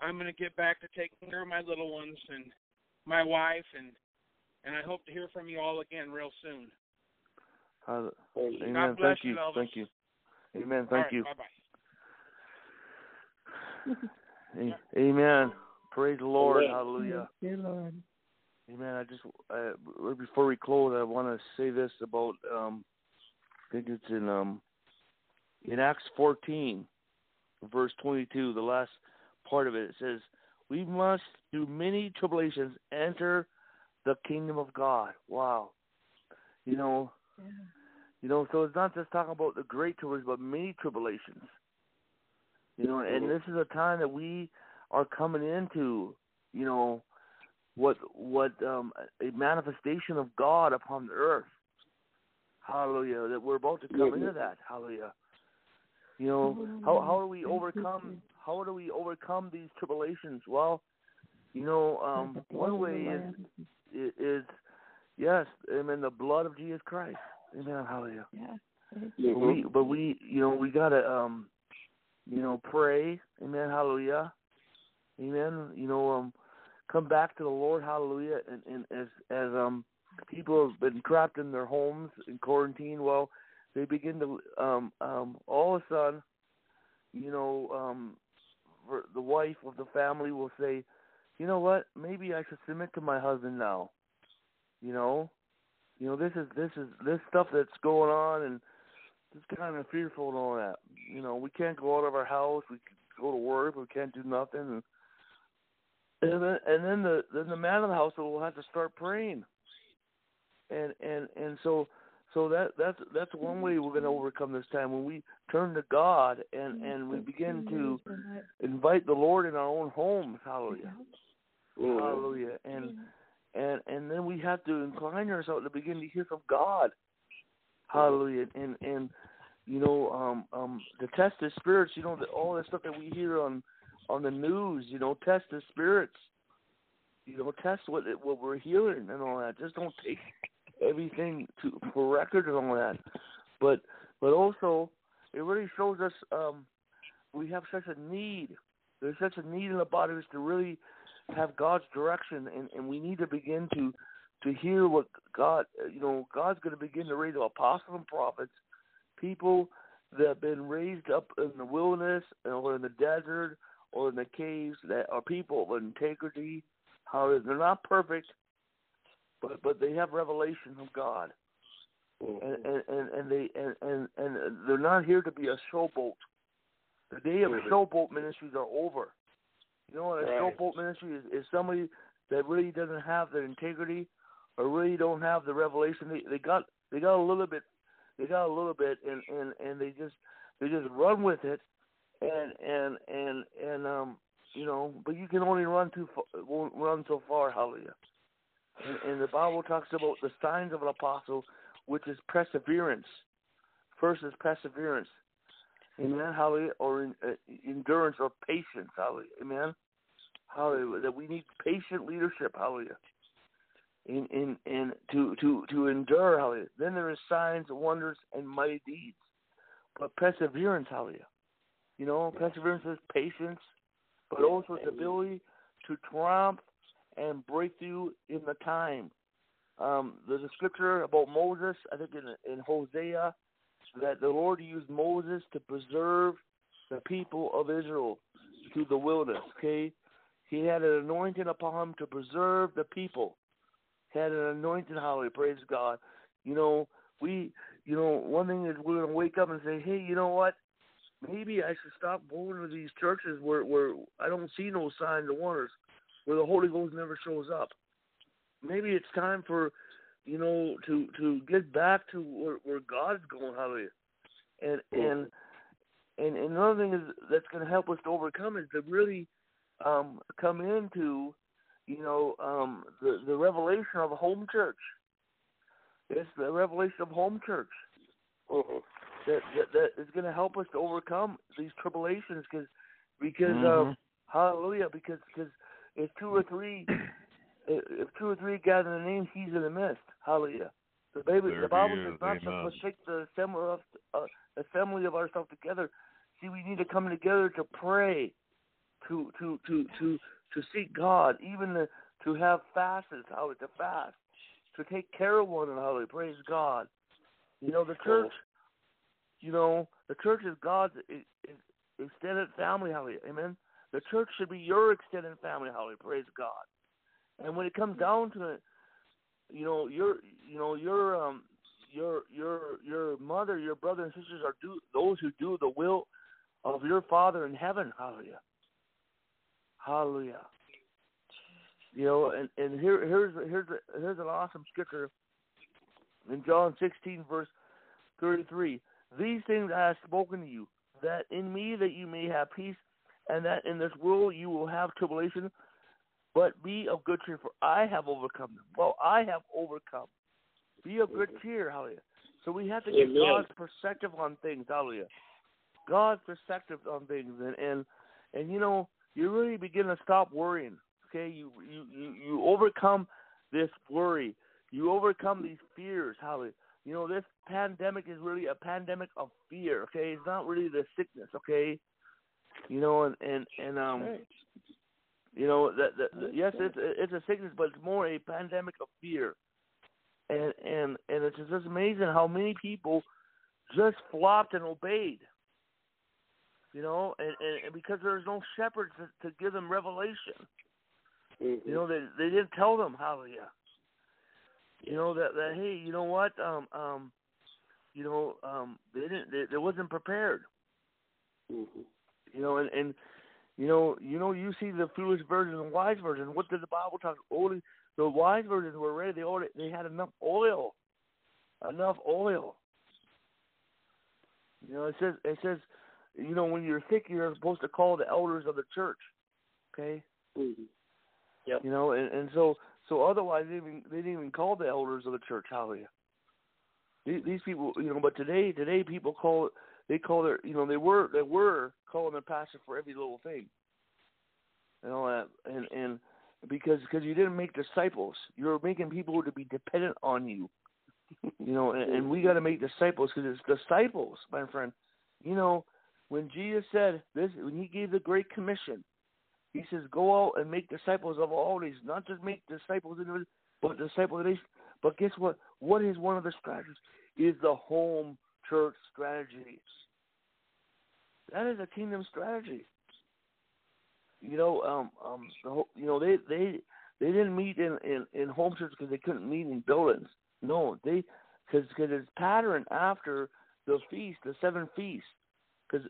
I'm gonna get back to taking care of my little ones and my wife, and and I hope to hear from you all again real soon. Hallelujah. Amen. God bless you, Elvis. Thank you. Amen. Thank all right, you. Bye bye. Amen. Praise the Lord. Amen. Hallelujah. Dear Lord. Amen. I just uh, before we close, I want to say this about um, I think it's in um, in Acts fourteen, verse twenty-two. The last part of it, it says, "We must through many tribulations enter the kingdom of God." Wow, you know, yeah. you know. So it's not just talking about the great tribulations, but many tribulations. You know, and this is a time that we are coming into. You know. What what um, a manifestation of God upon the earth. Hallelujah. That we're about to come into that. Hallelujah. You know, how how do we overcome how do we overcome these tribulations? Well, you know, um, one way is, is is yes, amen, the blood of Jesus Christ. Amen, hallelujah. Yeah. But we but we you know, we gotta um you know, pray, amen, hallelujah. Amen. You know, um come back to the Lord, hallelujah, and, and as as um people have been trapped in their homes in quarantine, well, they begin to um, um, all of a sudden, you know, um, the wife of the family will say, you know what, maybe I should submit to my husband now. You know, you know, this is this is this stuff that's going on, and just kind of fearful and all that. You know, we can't go out of our house. We can go to work. We can't do nothing. And, and then, and then the then the man of the household will have to start praying. And and and so so that that's that's one way we're going to overcome this time, when we turn to God and, and we begin to invite the Lord in our own homes. Hallelujah, hallelujah. And and and then we have to incline ourselves to begin to hear from God. Hallelujah. And and you know um um the test of spirits. You know that all that stuff that we hear on on the news. You know, test the spirits. You know, test what what we're hearing and all that. Just don't take everything to, for record and all that. But but also, it really shows us um, we have such a need. There's such a need in the body to really have God's direction, and, and we need to begin to to hear what God. You know, God's going to begin to raise apostles and prophets, people that have been raised up in the wilderness or in the desert or in the caves, that are people of integrity. How they're not perfect, but but they have revelation of God, and and, and, and they and, and and they're not here to be a showboat. The day of showboat ministries are over. You know what a right. showboat ministry is? Is somebody that really doesn't have the integrity, or really don't have the revelation. They they got they got a little bit, they got a little bit, and, and, and they just they just run with it, and and and and um. You know, but you can only run too far, run so far. Hallelujah! And, and the Bible talks about the signs of an apostle, which is perseverance. First is perseverance, amen. Hallelujah! Or in, uh, endurance or patience, hallelujah, amen. Hallelujah! That we need patient leadership, hallelujah. In in in to to to endure, hallelujah. Then there is signs, wonders, and mighty deeds, but perseverance, hallelujah. You know, perseverance is patience. But also the ability to triumph and break through in the time. Um, there's a scripture about Moses, I think in, in Hosea, that the Lord used Moses to preserve the people of Israel through the wilderness. Okay, he had an anointing upon him to preserve the people. He had an anointing, hallelujah, praise God. You know, we, you know, one thing is we're gonna wake up and say, hey, you know what? Maybe I should stop going to these churches where, where I don't see no signs of wonders, where the Holy Ghost never shows up. Maybe it's time for, you know, to, to get back to where, where God's going, hallelujah. And, and and and another thing is that's going to help us to overcome is to really um, come into, you know, um, the, the revelation of home church. It's the revelation of home church. Uh-oh. That, that, that is going to help us to overcome these tribulations, cause, because mm-hmm. uh, hallelujah, because cause if two or three if two or three gather in the name, he's in the midst, hallelujah. The, baby, the Bible says not to forsake the assembly of, uh, assembly of ourselves together. See, we need to come together to pray, to to to to, to seek God, even to, to have fasts, hallelujah, to fast, to take care of one another, hallelujah, praise God. You know, the church. You know, the church is God's extended family, hallelujah, amen? The church should be your extended family, hallelujah, praise God. And when it comes down to it, you know, your, you know, your, um, your, your, your mother, your brother and sisters are do those who do the will of your Father in heaven, hallelujah, hallelujah. You know, and, and here, here's, here's, here's an awesome scripture in John sixteen, verse thirty-three. These things I have spoken to you, that in me that you may have peace, and that in this world you will have tribulation, but be of good cheer, for I have overcome them. Well, I have overcome. Be of good cheer, hallelujah. So we have to get God's perspective on things, hallelujah. God's perspective on things, and and, and you know, you really begin to stop worrying, okay? You, you, you, you overcome this worry. You overcome these fears, hallelujah. You know, this pandemic is really a pandemic of fear, okay? It's not really the sickness, okay? You know, and, and, and um, right. you know, that, that, that, yes, it's, it's a sickness, but it's more a pandemic of fear. And, and, and it's just amazing how many people just flopped and obeyed. You know, and, and, and because there was no shepherds to, to give them revelation. Mm-hmm. You know, they they didn't tell them, hallelujah. You know, that, that hey, you know what? Um, um, you know, um, they didn't. They, they wasn't prepared. Mm-hmm. You know, and, and you know, you know, you see the foolish virgin and wise virgin. What did the Bible talk? Only the wise virgins were ready. They already, they had enough oil, enough oil. You know, it says it says, you know, when you're sick, you're supposed to call the elders of the church. Okay. Mm-hmm. Yep. You know, and, and so. So otherwise, they didn't, even, they didn't even call the elders of the church. Hallelujah. These, these people, you know, but today, today people call they call their, you know, they were they were calling their pastor for every little thing, and all that, and and because because you didn't make disciples, you were making people to be dependent on you, you know, and, and we got to make disciples because it's disciples, my friend. You know, when Jesus said this, when he gave the Great Commission. He says, go out and make disciples of all these, not just make disciples, but disciples of these. But guess what? What is one of the strategies? Is the home church strategy. That is a kingdom strategy. You know, um, um, the, you know, they, they, they didn't meet in, in, in home church because they couldn't meet in buildings. No, they, because it's patterned after the feast, the seven feasts, because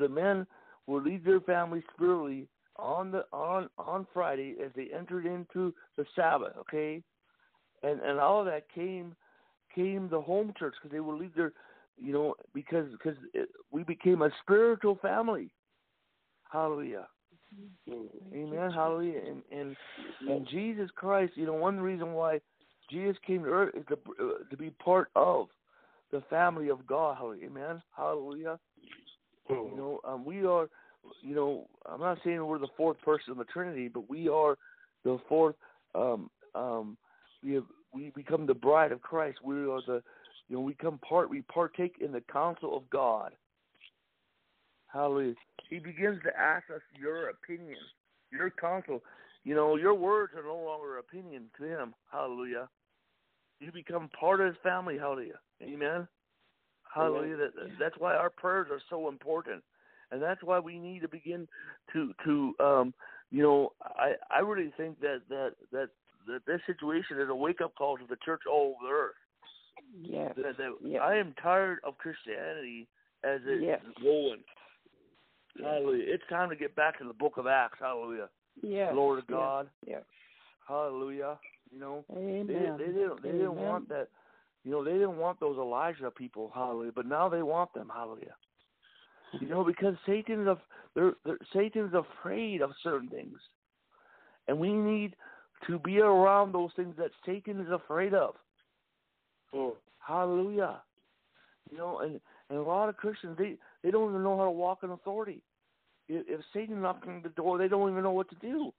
the men will lead their families spiritually. On the on on Friday, as they entered into the Sabbath, okay, and and all of that came came the home church because they would leave their, you know, because because it, we became a spiritual family. Hallelujah, mm-hmm. Amen. Hallelujah, and and and Jesus Christ, you know, one reason why Jesus came to earth is to uh, to be part of the family of God. Hallelujah, amen. Hallelujah. Mm-hmm. You know, um, we are. You know, I'm not saying we're the fourth person of the Trinity, but we are the fourth. Um, um, we have, we become the bride of Christ. We are the, you know, we come part. We partake in the counsel of God. Hallelujah! He begins to ask us your opinion, your counsel. You know, your words are no longer opinion to him. Hallelujah! You become part of his family. Hallelujah! Amen. Hallelujah! Amen. That, that's why our prayers are so important. And that's why we need to begin to, to um, you know, I, I really think that, that, that, that this situation is a wake-up call to the church all over the earth. Yes. That, that yes. I am tired of Christianity as it's yes. rolling. Yes. Hallelujah. It's time to get back to the book of Acts. Hallelujah. Yes. Glory to God. Yes. Yes. Hallelujah. You know, Amen. They, they, didn't, they Amen. didn't want that. You know, they didn't want those Elijah people. Hallelujah. But now they want them. Hallelujah. You know, because Satan's af- they're, they're, Satan's afraid of certain things, and we need to be around those things that Satan is afraid of. Oh. Hallelujah! You know, and, and a lot of Christians they, they don't even know how to walk in authority. If, if Satan knocks on the door, they don't even know what to do.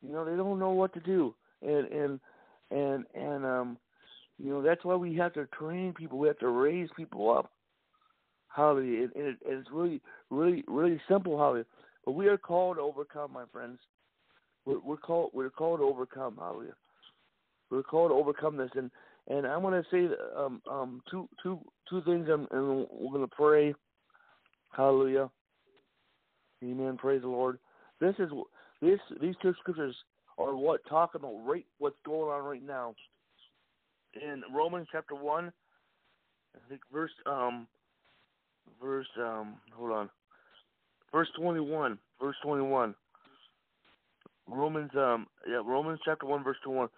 You know, they don't know what to do, and and and and um, you know that's why we have to train people. We have to raise people up. Hallelujah, and, and it's really, really, really simple, hallelujah. But we are called to overcome, my friends. We're, we're called, we're called to overcome, hallelujah. We're called to overcome this, and and I'm going to say um um two two two things, I'm, and we're going to pray, hallelujah, amen. Praise the Lord. This is this these two scriptures are what talking about right what's going on right now. In Romans chapter one, I think verse um. Verse, um, hold on. Verse twenty-one. Verse twenty-one. Romans, um, yeah, Romans chapter one, verse twenty-one.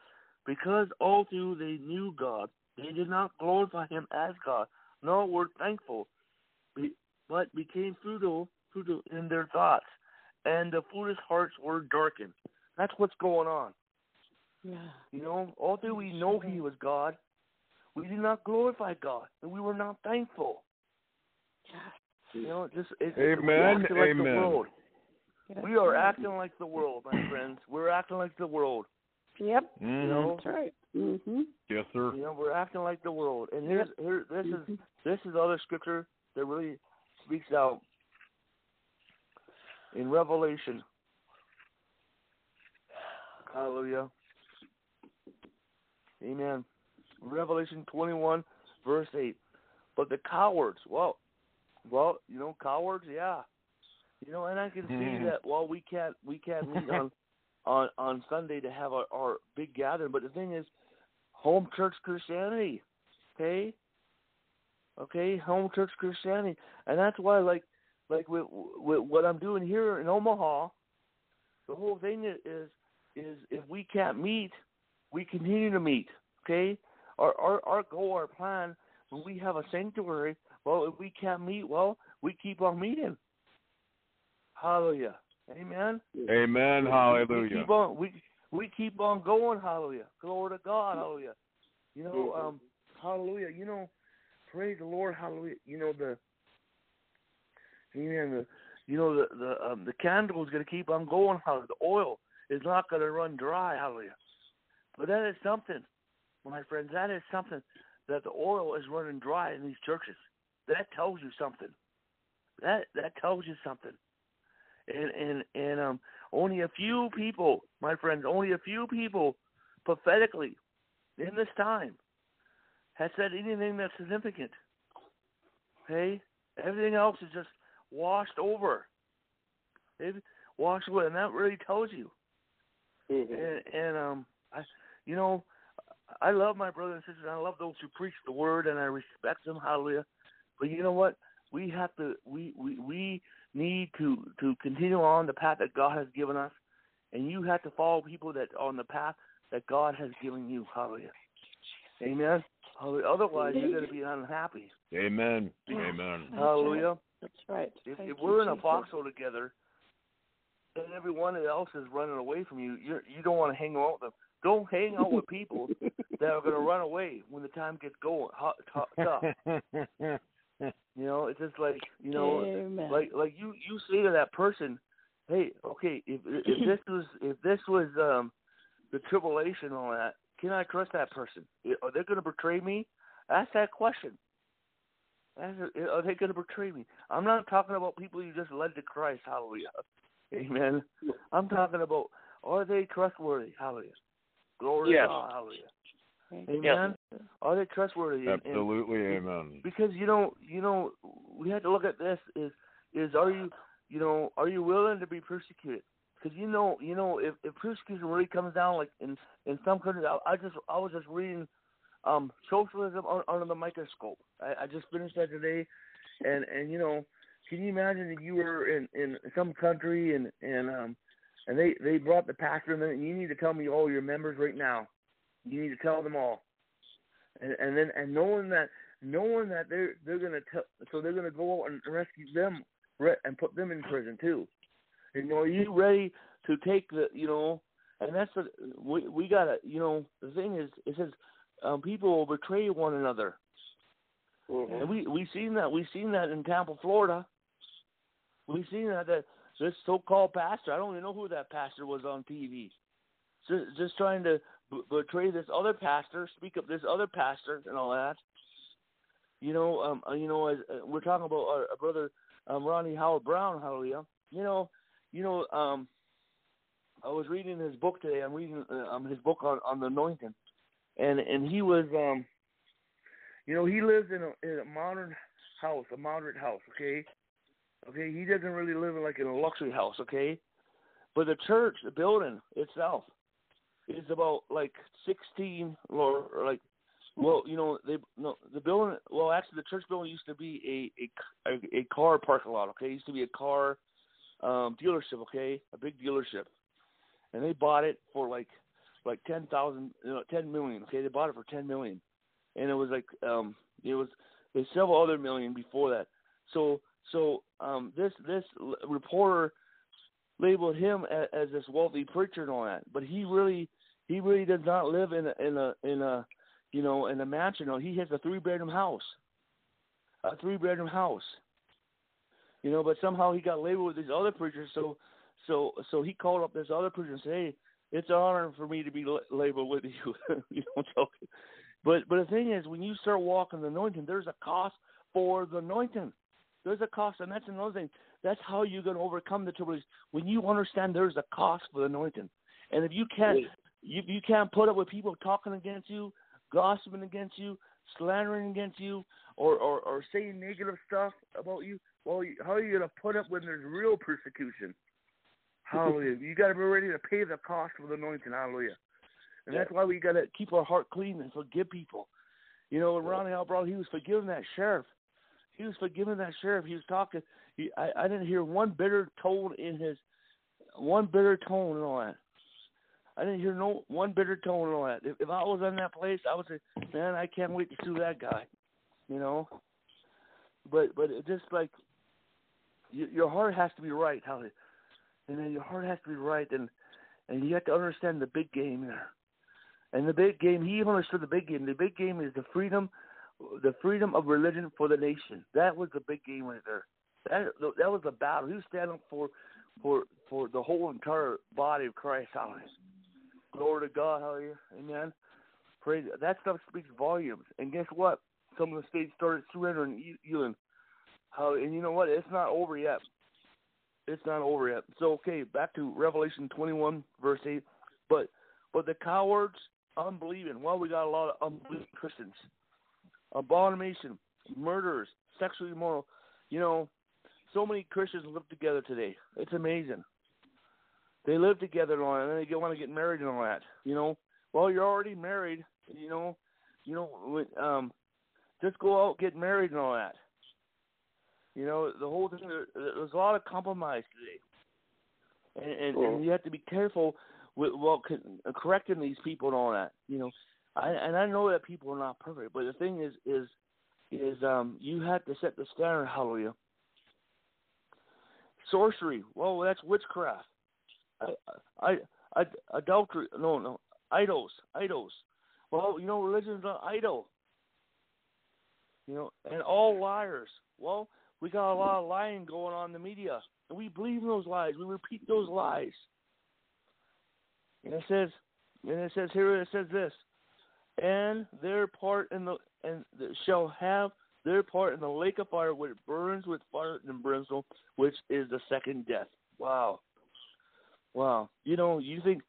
Because all through they knew God, they did not glorify Him as God, nor were thankful, but became futile, futile in their thoughts, and the foolish hearts were darkened. That's what's going on. Yeah. You know, all through we know He was God, we did not glorify God, and we were not thankful. You know, just it's, Amen. It's like Amen. The world. Yes. We are acting like the world, my friends. We're acting like the world. Yep. Mm-hmm. You know? That's right. Mm-hmm. Yes, sir. You know, we're acting like the world, and here's here, this mm-hmm. is this is other scripture that really speaks out in Revelation. Hallelujah. Amen. Revelation twenty-one, verse eight. But the cowards, well, well, you know, cowards, yeah, you know, and I can mm. see that. Well, we can't, we can't meet on, on, on Sunday to have our, our big gathering. But the thing is, home church Christianity, okay, okay, home church Christianity, and that's why, like, like with, with what I'm doing here in Omaha, the whole thing is, is, is if we can't meet, we continue to meet, okay. Our, our, our goal, our plan, when we have a sanctuary, well, if we can't meet, well, we keep on meeting. Hallelujah. Amen. Amen. Hallelujah. We keep on, we, we keep on going. Hallelujah. Glory to God. Hallelujah. You know, um, hallelujah. You know, praise the Lord. Hallelujah. You know, the, amen, the, you know, the, the, um, the candle is going to keep on going. Hallelujah. The oil is not going to run dry. Hallelujah. But that is something. My friends, that is something that the oil is running dry in these churches. That tells you something. That that tells you something. And and and um, only a few people, my friends, only a few people, prophetically, in this time, has said anything that's significant. Okay, everything else is just washed over. They've washed away, and that really tells you. Mm-hmm. And, and um, I, you know. I love my brothers and sisters. I love those who preach the word, and I respect them. Hallelujah! But you know what? We have to. We, we, we need to, to continue on the path that God has given us, and you have to follow people that on the path that God has given you. Hallelujah! Amen. Hallelujah. Otherwise, you're going to be unhappy. Amen. Amen. Hallelujah. That's right. If, if we're in a foxhole together, and everyone else is running away from you, you you don't want to hang out with them. Don't hang out with people that are going to run away when the time gets going hot, hot, tough. You know, it's just like, you know, Amen. like like you, you say to that person, hey, okay, if, if this was if this was um, the tribulation and all that, can I trust that person? Are they going to betray me? Ask that question. Ask, are they going to betray me? I'm not talking about people you just led to Christ. Hallelujah. Amen. I'm talking about, are they trustworthy? Hallelujah. Glory yes. to God, hallelujah. Amen. Yes. Are they trustworthy? Absolutely, and, and, amen. Because you know, you know, we have to look at this: is is are you, you know, are you willing to be persecuted? Because you know, you know, if, if persecution really comes down, like in, in some countries, I, I just I was just reading, um, Socialism Under the Microscope. I, I just finished that today, and and you know, can you imagine if you were in, in some country and and um. And they, they brought the pastor in, and you need to tell me all your members right now. You need to tell them all. And, and then and knowing that knowing that they're they're gonna tell, so they're gonna go out and rescue them and put them in prison too. And, you know, are you ready to take the, you know? And that's what we we gotta, you know. The thing is, it says um, people will betray one another. Mm-hmm. And we we seen that we seen that in Tampa, Florida. We seen that that. This so-called pastor, I don't even know who that pastor was on T V, just, just trying to b- betray this other pastor, speak up this other pastor, and all that. You know, um, you know, as, uh, we're talking about our, our brother um, Ronnie Howard-Browne. Hallelujah. You know, you know, um, I was reading his book today. I'm reading uh, um, his book on, on the anointing, and and he was, um, you know, he lives in a, in a modern house, a moderate house. Okay. Okay, he doesn't really live in like in a luxury house, okay? But the church, the building itself, is about like sixteen or, or like, well, you know, they no the building. Well, actually, the church building used to be a a, a car parking lot, okay? It used to be a car um, dealership, okay, a big dealership, and they bought it for like like ten thousand, you know, ten million, okay? They bought it for ten million, and it was like um, it was there's several other million before that, so. So um, this this reporter labeled him as, as this wealthy preacher and all that, but he really he really does not live in a in a in a you know in a mansion. No, he has a three bedroom house, a three bedroom house. You know, but somehow he got labeled with these other preachers. So so so he called up this other preacher and said, "Hey, it's an honor for me to be labeled with you." You know, so, but but the thing is, when you start walking the anointing, there's a cost for the anointing. There's a cost, and that's another thing. That's how you're going to overcome the tribulation. When you understand there's a cost for the anointing, and if you can't, you, you can't put up with people talking against you, gossiping against you, slandering against you or, or, or saying negative stuff about you, well, how are you going to put up when there's real persecution? Hallelujah. You got to be ready to pay the cost for the anointing. Hallelujah. And that's why we got to keep our heart clean and forgive people. You know, Ronnie Howard-Browne, he was forgiving that sheriff. He was forgiving that sheriff. He was talking. He, I, I didn't hear one bitter tone in his, one bitter tone and all that. I didn't hear no one bitter tone and all that. If, if I was in that place, I would say, man, I can't wait to sue that guy. You know? But but it just like, you, your heart has to be right, Holly. And then your heart has to be right. And, and you have to understand the big game there. And the big game, he even understood the big game. The big game is the freedom, the freedom of religion for the nation. That was the big game right there. That that was the battle. He was standing for, for, for the whole entire body of Christ. Hallelujah. Glory to God. Hallelujah. Amen. Praise. That stuff speaks volumes. And guess what? Some of the states started surrendering. And you know what? It's not over yet. It's not over yet. So okay, back to Revelation twenty-one, verse eight. But but the cowards. Unbelieving. Well, we got a lot of unbelieving Christians. Abomination, murderers, sexually immoral. You know, so many Christians live together today. It's amazing. They live together and all that, and they want to get married and all that. You know, well, you're already married. You know, you know, um, just go out, get married and all that. You know, the whole thing. There, there's a lot of compromise today, and and, cool. and you have to be careful. Well, correcting these people and all that, you know, I, and I know that people are not perfect, but the thing is, is, is um, you have to set the standard. Hallelujah. Sorcery. Well, that's witchcraft. I, I, I adultery. No, no. Idols. Idols. Well, you know, religion's not idol. You know, and all liars. Well, we got a lot of lying going on in the media, and we believe in those lies. We repeat those lies. And it says, and it says here, it says this, and their part in the and the, shall have their part in the lake of fire, which burns with fire and brimstone, which is the second death. Wow, wow. You know, you think,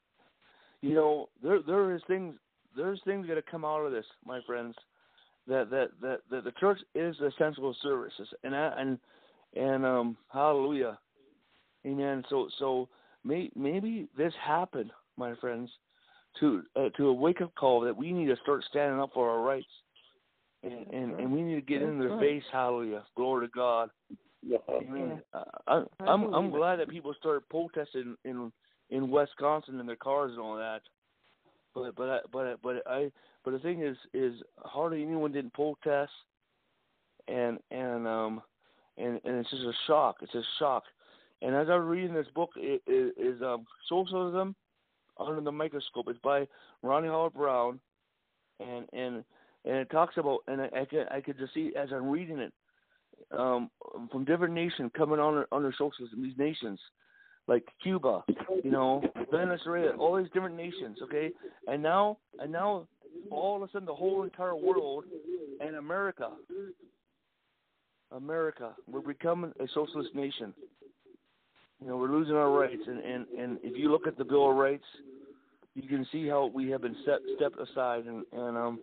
you know, there there is things, there's things that come out of this, my friends. That that that, that the church is essential services, and I, and and um, hallelujah, amen. So so may, maybe this happened. My friends, to uh, to a wake-up call that we need to start standing up for our rights, and and, and we need to get That's in their right. face. Hallelujah, glory to God. Yeah. Amen. Yeah. Uh, I, I'm I'm glad that people started protesting in in Wisconsin in their cars and all that, but but I, but I, but I but the thing is is hardly anyone didn't protest, and and um and and it's just a shock. It's a shock, and as I was reading this book, it, it is um Socialism Under the Microscope. It's by Ronnie Howard-Browne, and and and it talks about, and I, I could I could just see as I'm reading it, um, from different nations coming on under socialism. These nations, like Cuba, you know, Venezuela, all these different nations. Okay, and now and now all of a sudden the whole entire world and America, America, we're becoming a socialist nation. You know, we're losing our rights, and, and, and if you look at the Bill of Rights, you can see how we have been set, stepped aside, and, and um,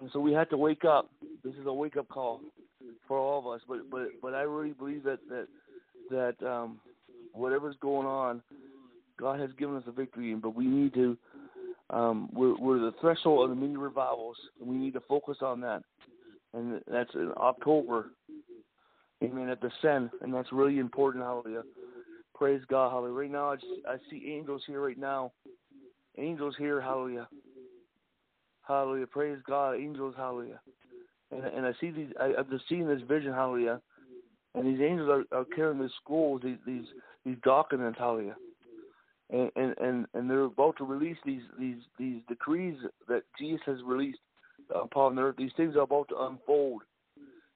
and so we had to wake up. This is a wake up call for all of us. But but but I really believe that that that um, whatever's going on, God has given us a victory. But we need to um, we're we're the threshold of the many revivals, and we need to focus on that. And that's in October, amen. At the Sen, and that's really important. Hallelujah. Praise God, hallelujah. Right now, I, just, I see angels here right now. Angels here, hallelujah. Hallelujah, praise God, angels, hallelujah. And, and I see these, I, I've just seen this vision, hallelujah. And these angels are, are carrying these scrolls, these, these, these documents, hallelujah. And, and, and, and they're about to release these, these, these decrees that Jesus has released upon the earth. These things are about to unfold.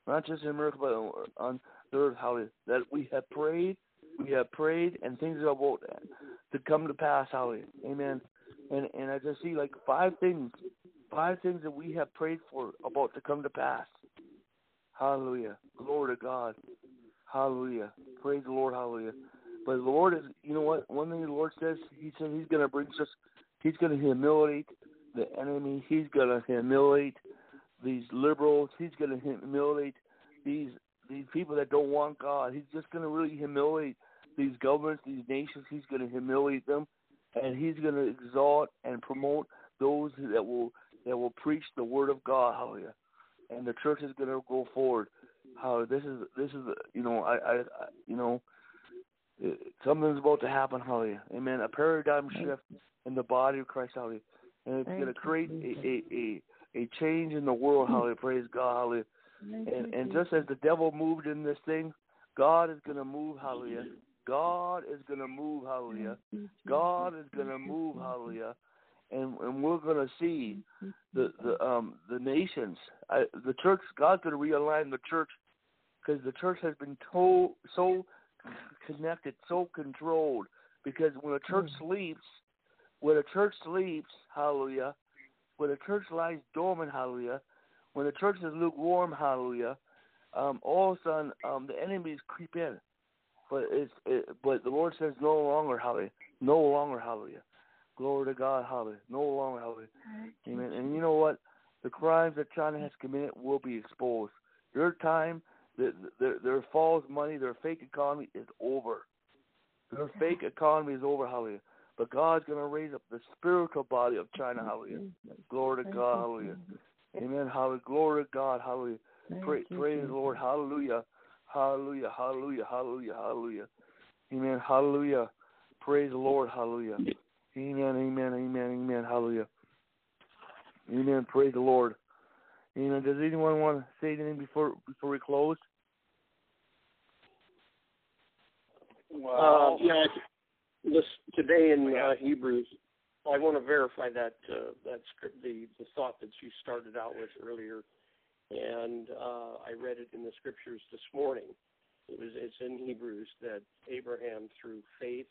Not just in America, but on the earth, hallelujah. That we have prayed. We have prayed, and things are about to come to pass, hallelujah. Amen. And and I just see like five things, five things that we have prayed for about to come to pass. Hallelujah. Glory to God. Hallelujah. Praise the Lord. Hallelujah. But the Lord is, you know what? One thing the Lord says, He says He's going to bring us, He's going to humiliate the enemy. He's going to humiliate these liberals. He's going to humiliate these these people that don't want God. He's just going to really humiliate these governments, these nations. He's going to humiliate them, and he's going to exalt and promote those that will that will preach the word of God. Hallelujah! And the church is going to go forward. How this is this is you know I, I, I you know it, something's about to happen. Hallelujah! Amen. A paradigm shift in the body of Christ. Hallelujah! And it's going to create a, a, a, a change in the world. Hallelujah! Praise God. Hallelujah! And, and just as the devil moved in this thing, God is going to move. Hallelujah! God is going to move. Hallelujah! God is going to move. Hallelujah! And, and we're going to see the the um the nations, I, the church. God's going to realign the church because the church has been told, so connected, so controlled. Because when a church sleeps, when a church sleeps, hallelujah. When a church lies dormant, hallelujah. When the church is lukewarm, hallelujah. Um, all of a sudden, um, the enemies creep in. But it's it, but the Lord says no longer, hallelujah. No longer, hallelujah. Glory to God, hallelujah. No longer, hallelujah. Amen. And you know what? The crimes that China has committed will be exposed. Their time, their, their, their false money, their fake economy is over. Their fake economy is over, hallelujah. But God's going to raise up the spiritual body of China, hallelujah. Glory to God, hallelujah. Amen, hallelujah. Glory to God, hallelujah. Praise, praise the Lord, hallelujah. Hallelujah, hallelujah, hallelujah, hallelujah. Amen, hallelujah. Praise the Lord, hallelujah. Amen, amen, amen, amen, hallelujah. Amen, praise the Lord. Amen. Does anyone want to say anything before before we close? Well, uh, yeah, this, today in uh, Hebrews, I want to verify that uh, that script, the, the thought that you started out with earlier, and uh, I read it in the scriptures this morning. It was it's in Hebrews that Abraham, through faith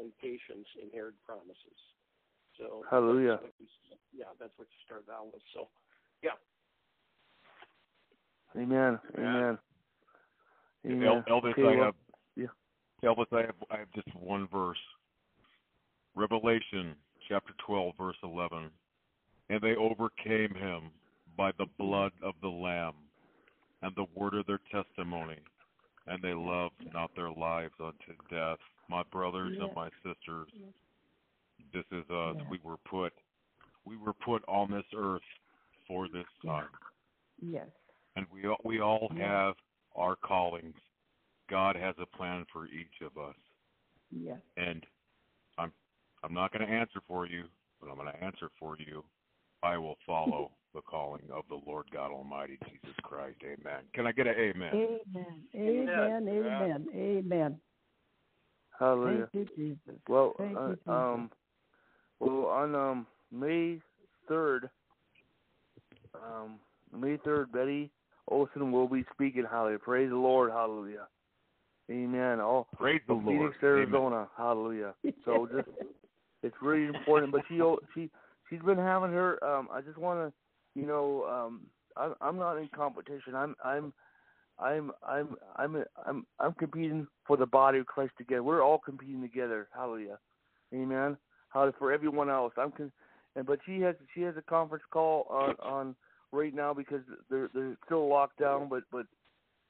and patience, inherit promises. So hallelujah. That's you, yeah, that's what you started out with. So, yeah. Amen. Amen. Amen. El- Elvis, okay, I have, yeah. Elvis, I have, I have just one verse. Revelation chapter twelve, verse eleven. And they overcame him by the blood of the Lamb and the word of their testimony, and they loved not their lives unto death. My brothers yeah. and my sisters, yeah. this is us. Yeah. We were put, we were put on this earth for this time. Yes. And we all, we all yeah. have our callings. God has a plan for each of us. Yes. And I'm, I'm not going to answer for you, but I'm going to answer for you. I will follow the calling of the Lord God Almighty, Jesus Christ. Amen. Can I get an amen? Amen. Amen. Amen. Amen. Amen. Hallelujah. Thank you, Jesus. Well, Thank uh, you, Jesus. um, well, on um May third, um, May third, Betty Olson will be speaking. Hallelujah! Praise the Lord! Hallelujah! Amen. All praise the Phoenix, Lord. Arizona. Amen. Hallelujah! So just it's really important. But she she she's been having her. Um, I just want to, you know, um, I'm I'm not in competition. I'm I'm. I'm I'm I'm I'm I'm competing for the body of Christ together. We're all competing together. Hallelujah, amen. Hallelujah for everyone else. I'm con- and but she has she has a conference call on, on right now because they're they're still locked down. But but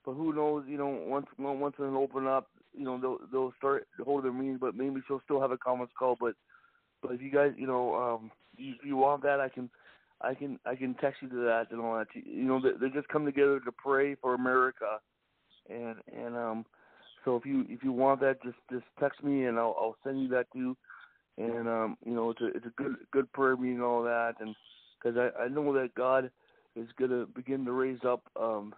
but who knows? You know, once once they open up, you know they'll they'll start to hold their meetings. But maybe she'll still have a conference call. But but if you guys you know um you, you want that, I can. I can I can text you to that and all that. You know, they, they just come together to pray for America, and and um, so if you if you want that, just, just text me and I'll I'll send you that too. And um, you know, it's a it's a good good prayer meeting and all that, and because I, I know that God is gonna begin to raise up. Um,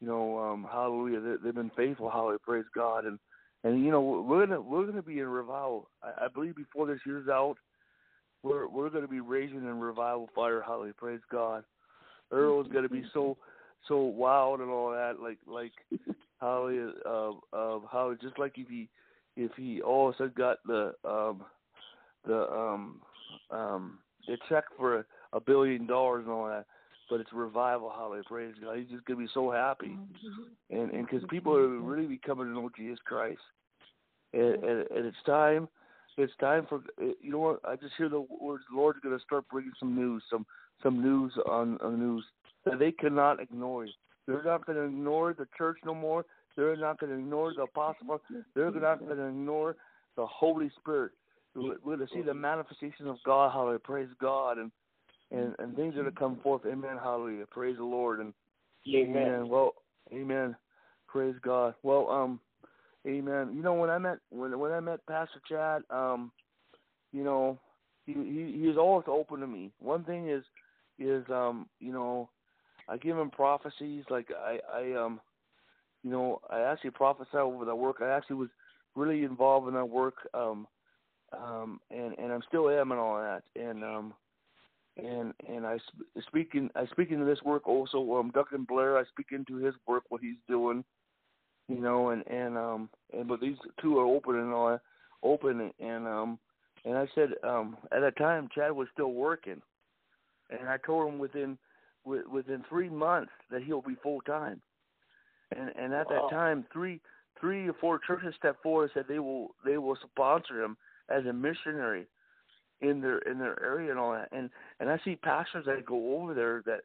you know, um, hallelujah, they, they've been faithful. Hallelujah, praise God, and and you know we're gonna we're gonna be in revival. I, I believe before this year's out. We're we're going to be raging in revival fire, hallelujah! Praise God. Earl's going to be so so wild and all that, like like hallelujah, uh, uh, how just like if he if he also got the um, the um, um, the check for a, a billion dollars and all that, but it's revival, hallelujah! Praise God. He's just going to be so happy, and and because people are really becoming to know Jesus Christ, and, and, and it's time. It's time for, you know what, I just hear the words, the Lord's going to start bringing some news, some some news on, on news. that they cannot ignore you. They're not going to ignore the church no more. They're not going to ignore the apostle. They're not going to ignore the Holy Spirit. We're going to see the manifestation of God. Hallelujah. Praise God. And, and, and things are going to come forth. Amen. Hallelujah. Praise the Lord. And amen. amen. Well, amen. Praise God. Well, um, amen. You know, when I met when when I met Pastor Chad, um, you know, he he he was always open to me. One thing is is um, you know, I give him prophecies. Like I I um, you know, I actually prophesied over that work. I actually was really involved in that work. Um, um, and and I'm still am and all that. And um, and and I speak in I speak into this work also. Um, Duncan Blair, I speak into his work, what he's doing. You know, and and um and but these two are open and all open and um and I said um at that time Chad was still working, and I told him within within three months that he'll be full time, and and at wow. that time three three or four churches stepped forward and said they will they will sponsor him as a missionary in their in their area and all that, and and I see pastors that go over there that,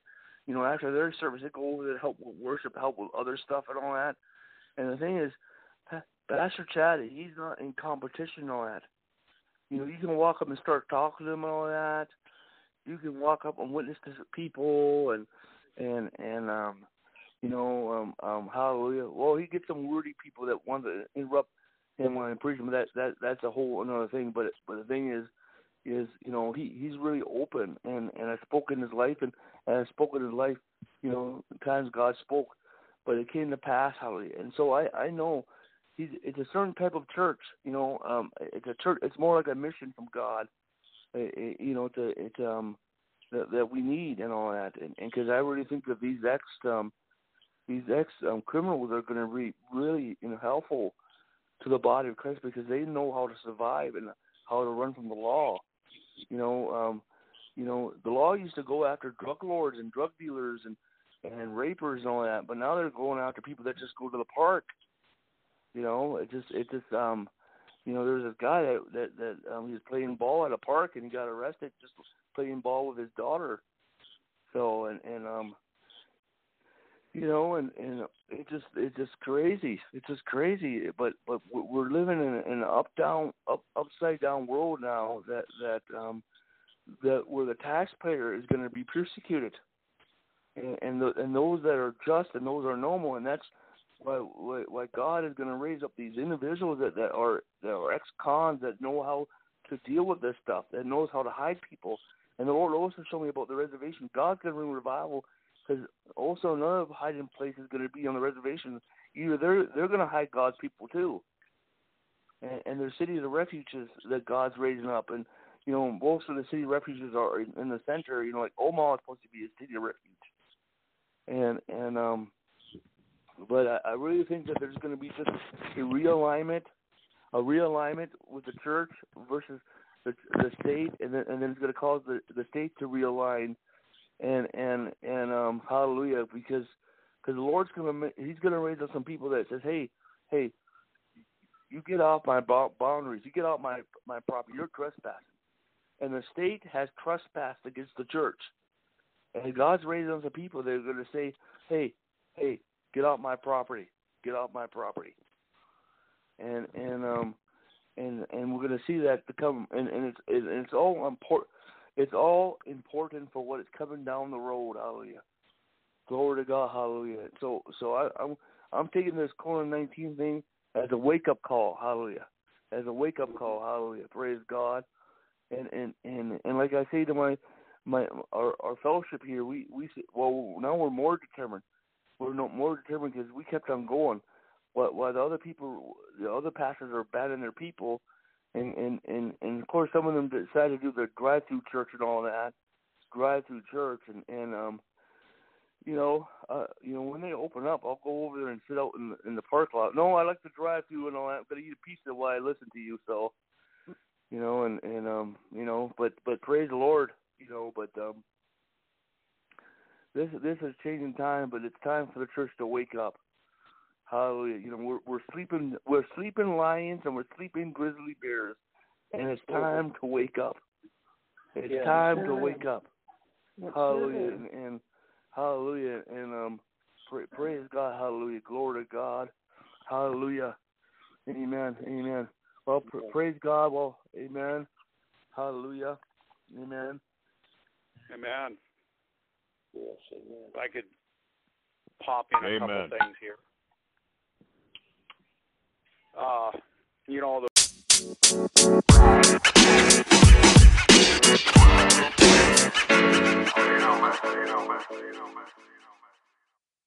you know, after their service they go over there to help with worship, help with other stuff and all that. And the thing is, Pastor Chad, he's not in competition and all that. You know, you can walk up and start talking to him and all that. You can walk up and witness to people and, and, and um, you know, um, um, hallelujah. Well, he gets some wordy people that want to interrupt him when I'm preaching, but that, that, that's a whole another thing. But but the thing is, is you know, he, he's really open. And, and I spoke in his life, and, and I spoke in his life, you know, the times God spoke. But it came to pass, hallelujah. And so I, I know he's, it's a certain type of church, you know. Um, it's a church. It's more like a mission from God, it, it, you know, to, it, um, that, that we need and all that. And because I really think that these ex, um, these ex um, criminals are going to be really, you know, helpful to the body of Christ because they know how to survive and how to run from the law. You know, um, you know, the law used to go after drug lords and drug dealers and. and rapers and all that, but now they're going after people that just go to the park. You know, it just, it just, um, you know, there was this guy that, that, that um, he was playing ball at a park and he got arrested just playing ball with his daughter. So, and, and, um, you know, and, and it just, it's just crazy. It's just crazy. But, but we're living in an up down, up, upside down world now that, that, um, that where the taxpayer is going to be persecuted. And and, the, and those that are just and those are normal, and that's why why, why God is going to raise up these individuals that, that are that are ex-cons that know how to deal with this stuff, that knows how to hide people. And the Lord also showed me about the reservation. God's going to bring revival because also another hiding place is going to be on the reservation. Either they're they're going to hide God's people too, and, and there's cities of refuges that God's raising up, and you know most of the city refuges are in, in the center. You know, like Omaha is supposed to be a city of refuge. And and um, but I, I really think that there's going to be just a realignment, a realignment with the church versus the the state, and then and then it's going to cause the, the state to realign, and and and um, hallelujah, because because the Lord's going to he's going to raise up some people that says, hey hey, you get off my boundaries, you get off my my property, you're trespassing, and the state has trespassed against the church. And God's raising up the people that are going to say, hey, hey, get off my property. Get off my property. And and um and and we're going to see that become and, and it's and it's all important it's all important for what is coming down the road, hallelujah. Glory to God, hallelujah. So so I, I'm I'm taking this COVID nineteen thing as a wake up call, hallelujah. As a wake up call, hallelujah. Praise God. And and, and, and like I say to my My our, our fellowship here, we we well now we're more determined. We're no more determined because we kept on going. While, while the other people, the other pastors are abandoning their people, and, and, and, and of course some of them decided to do their drive-through church and all that, drive-through church, and and um, you know, uh, you know when they open up, I'll go over there and sit out in the, in the park lot. No, I like to drive-through and all that. I'm gonna eat a pizza while I listen to you. So, you know, and and um, you know, but but praise the Lord. You know, but um, this this is changing time, but it's time for the church to wake up. Hallelujah! You know, we're we're sleeping we're sleeping lions and we're sleeping grizzly bears, and it's time to wake up. It's yeah. time to wake up. Hallelujah! And, and Hallelujah. And um, pra- praise God. Hallelujah. Glory to God. Hallelujah. Amen. Amen. Well, pr- praise God. Well, amen. Hallelujah. Amen. Amen. Yes, amen. If I could pop in a amen. couple things here. Uh, you know, the...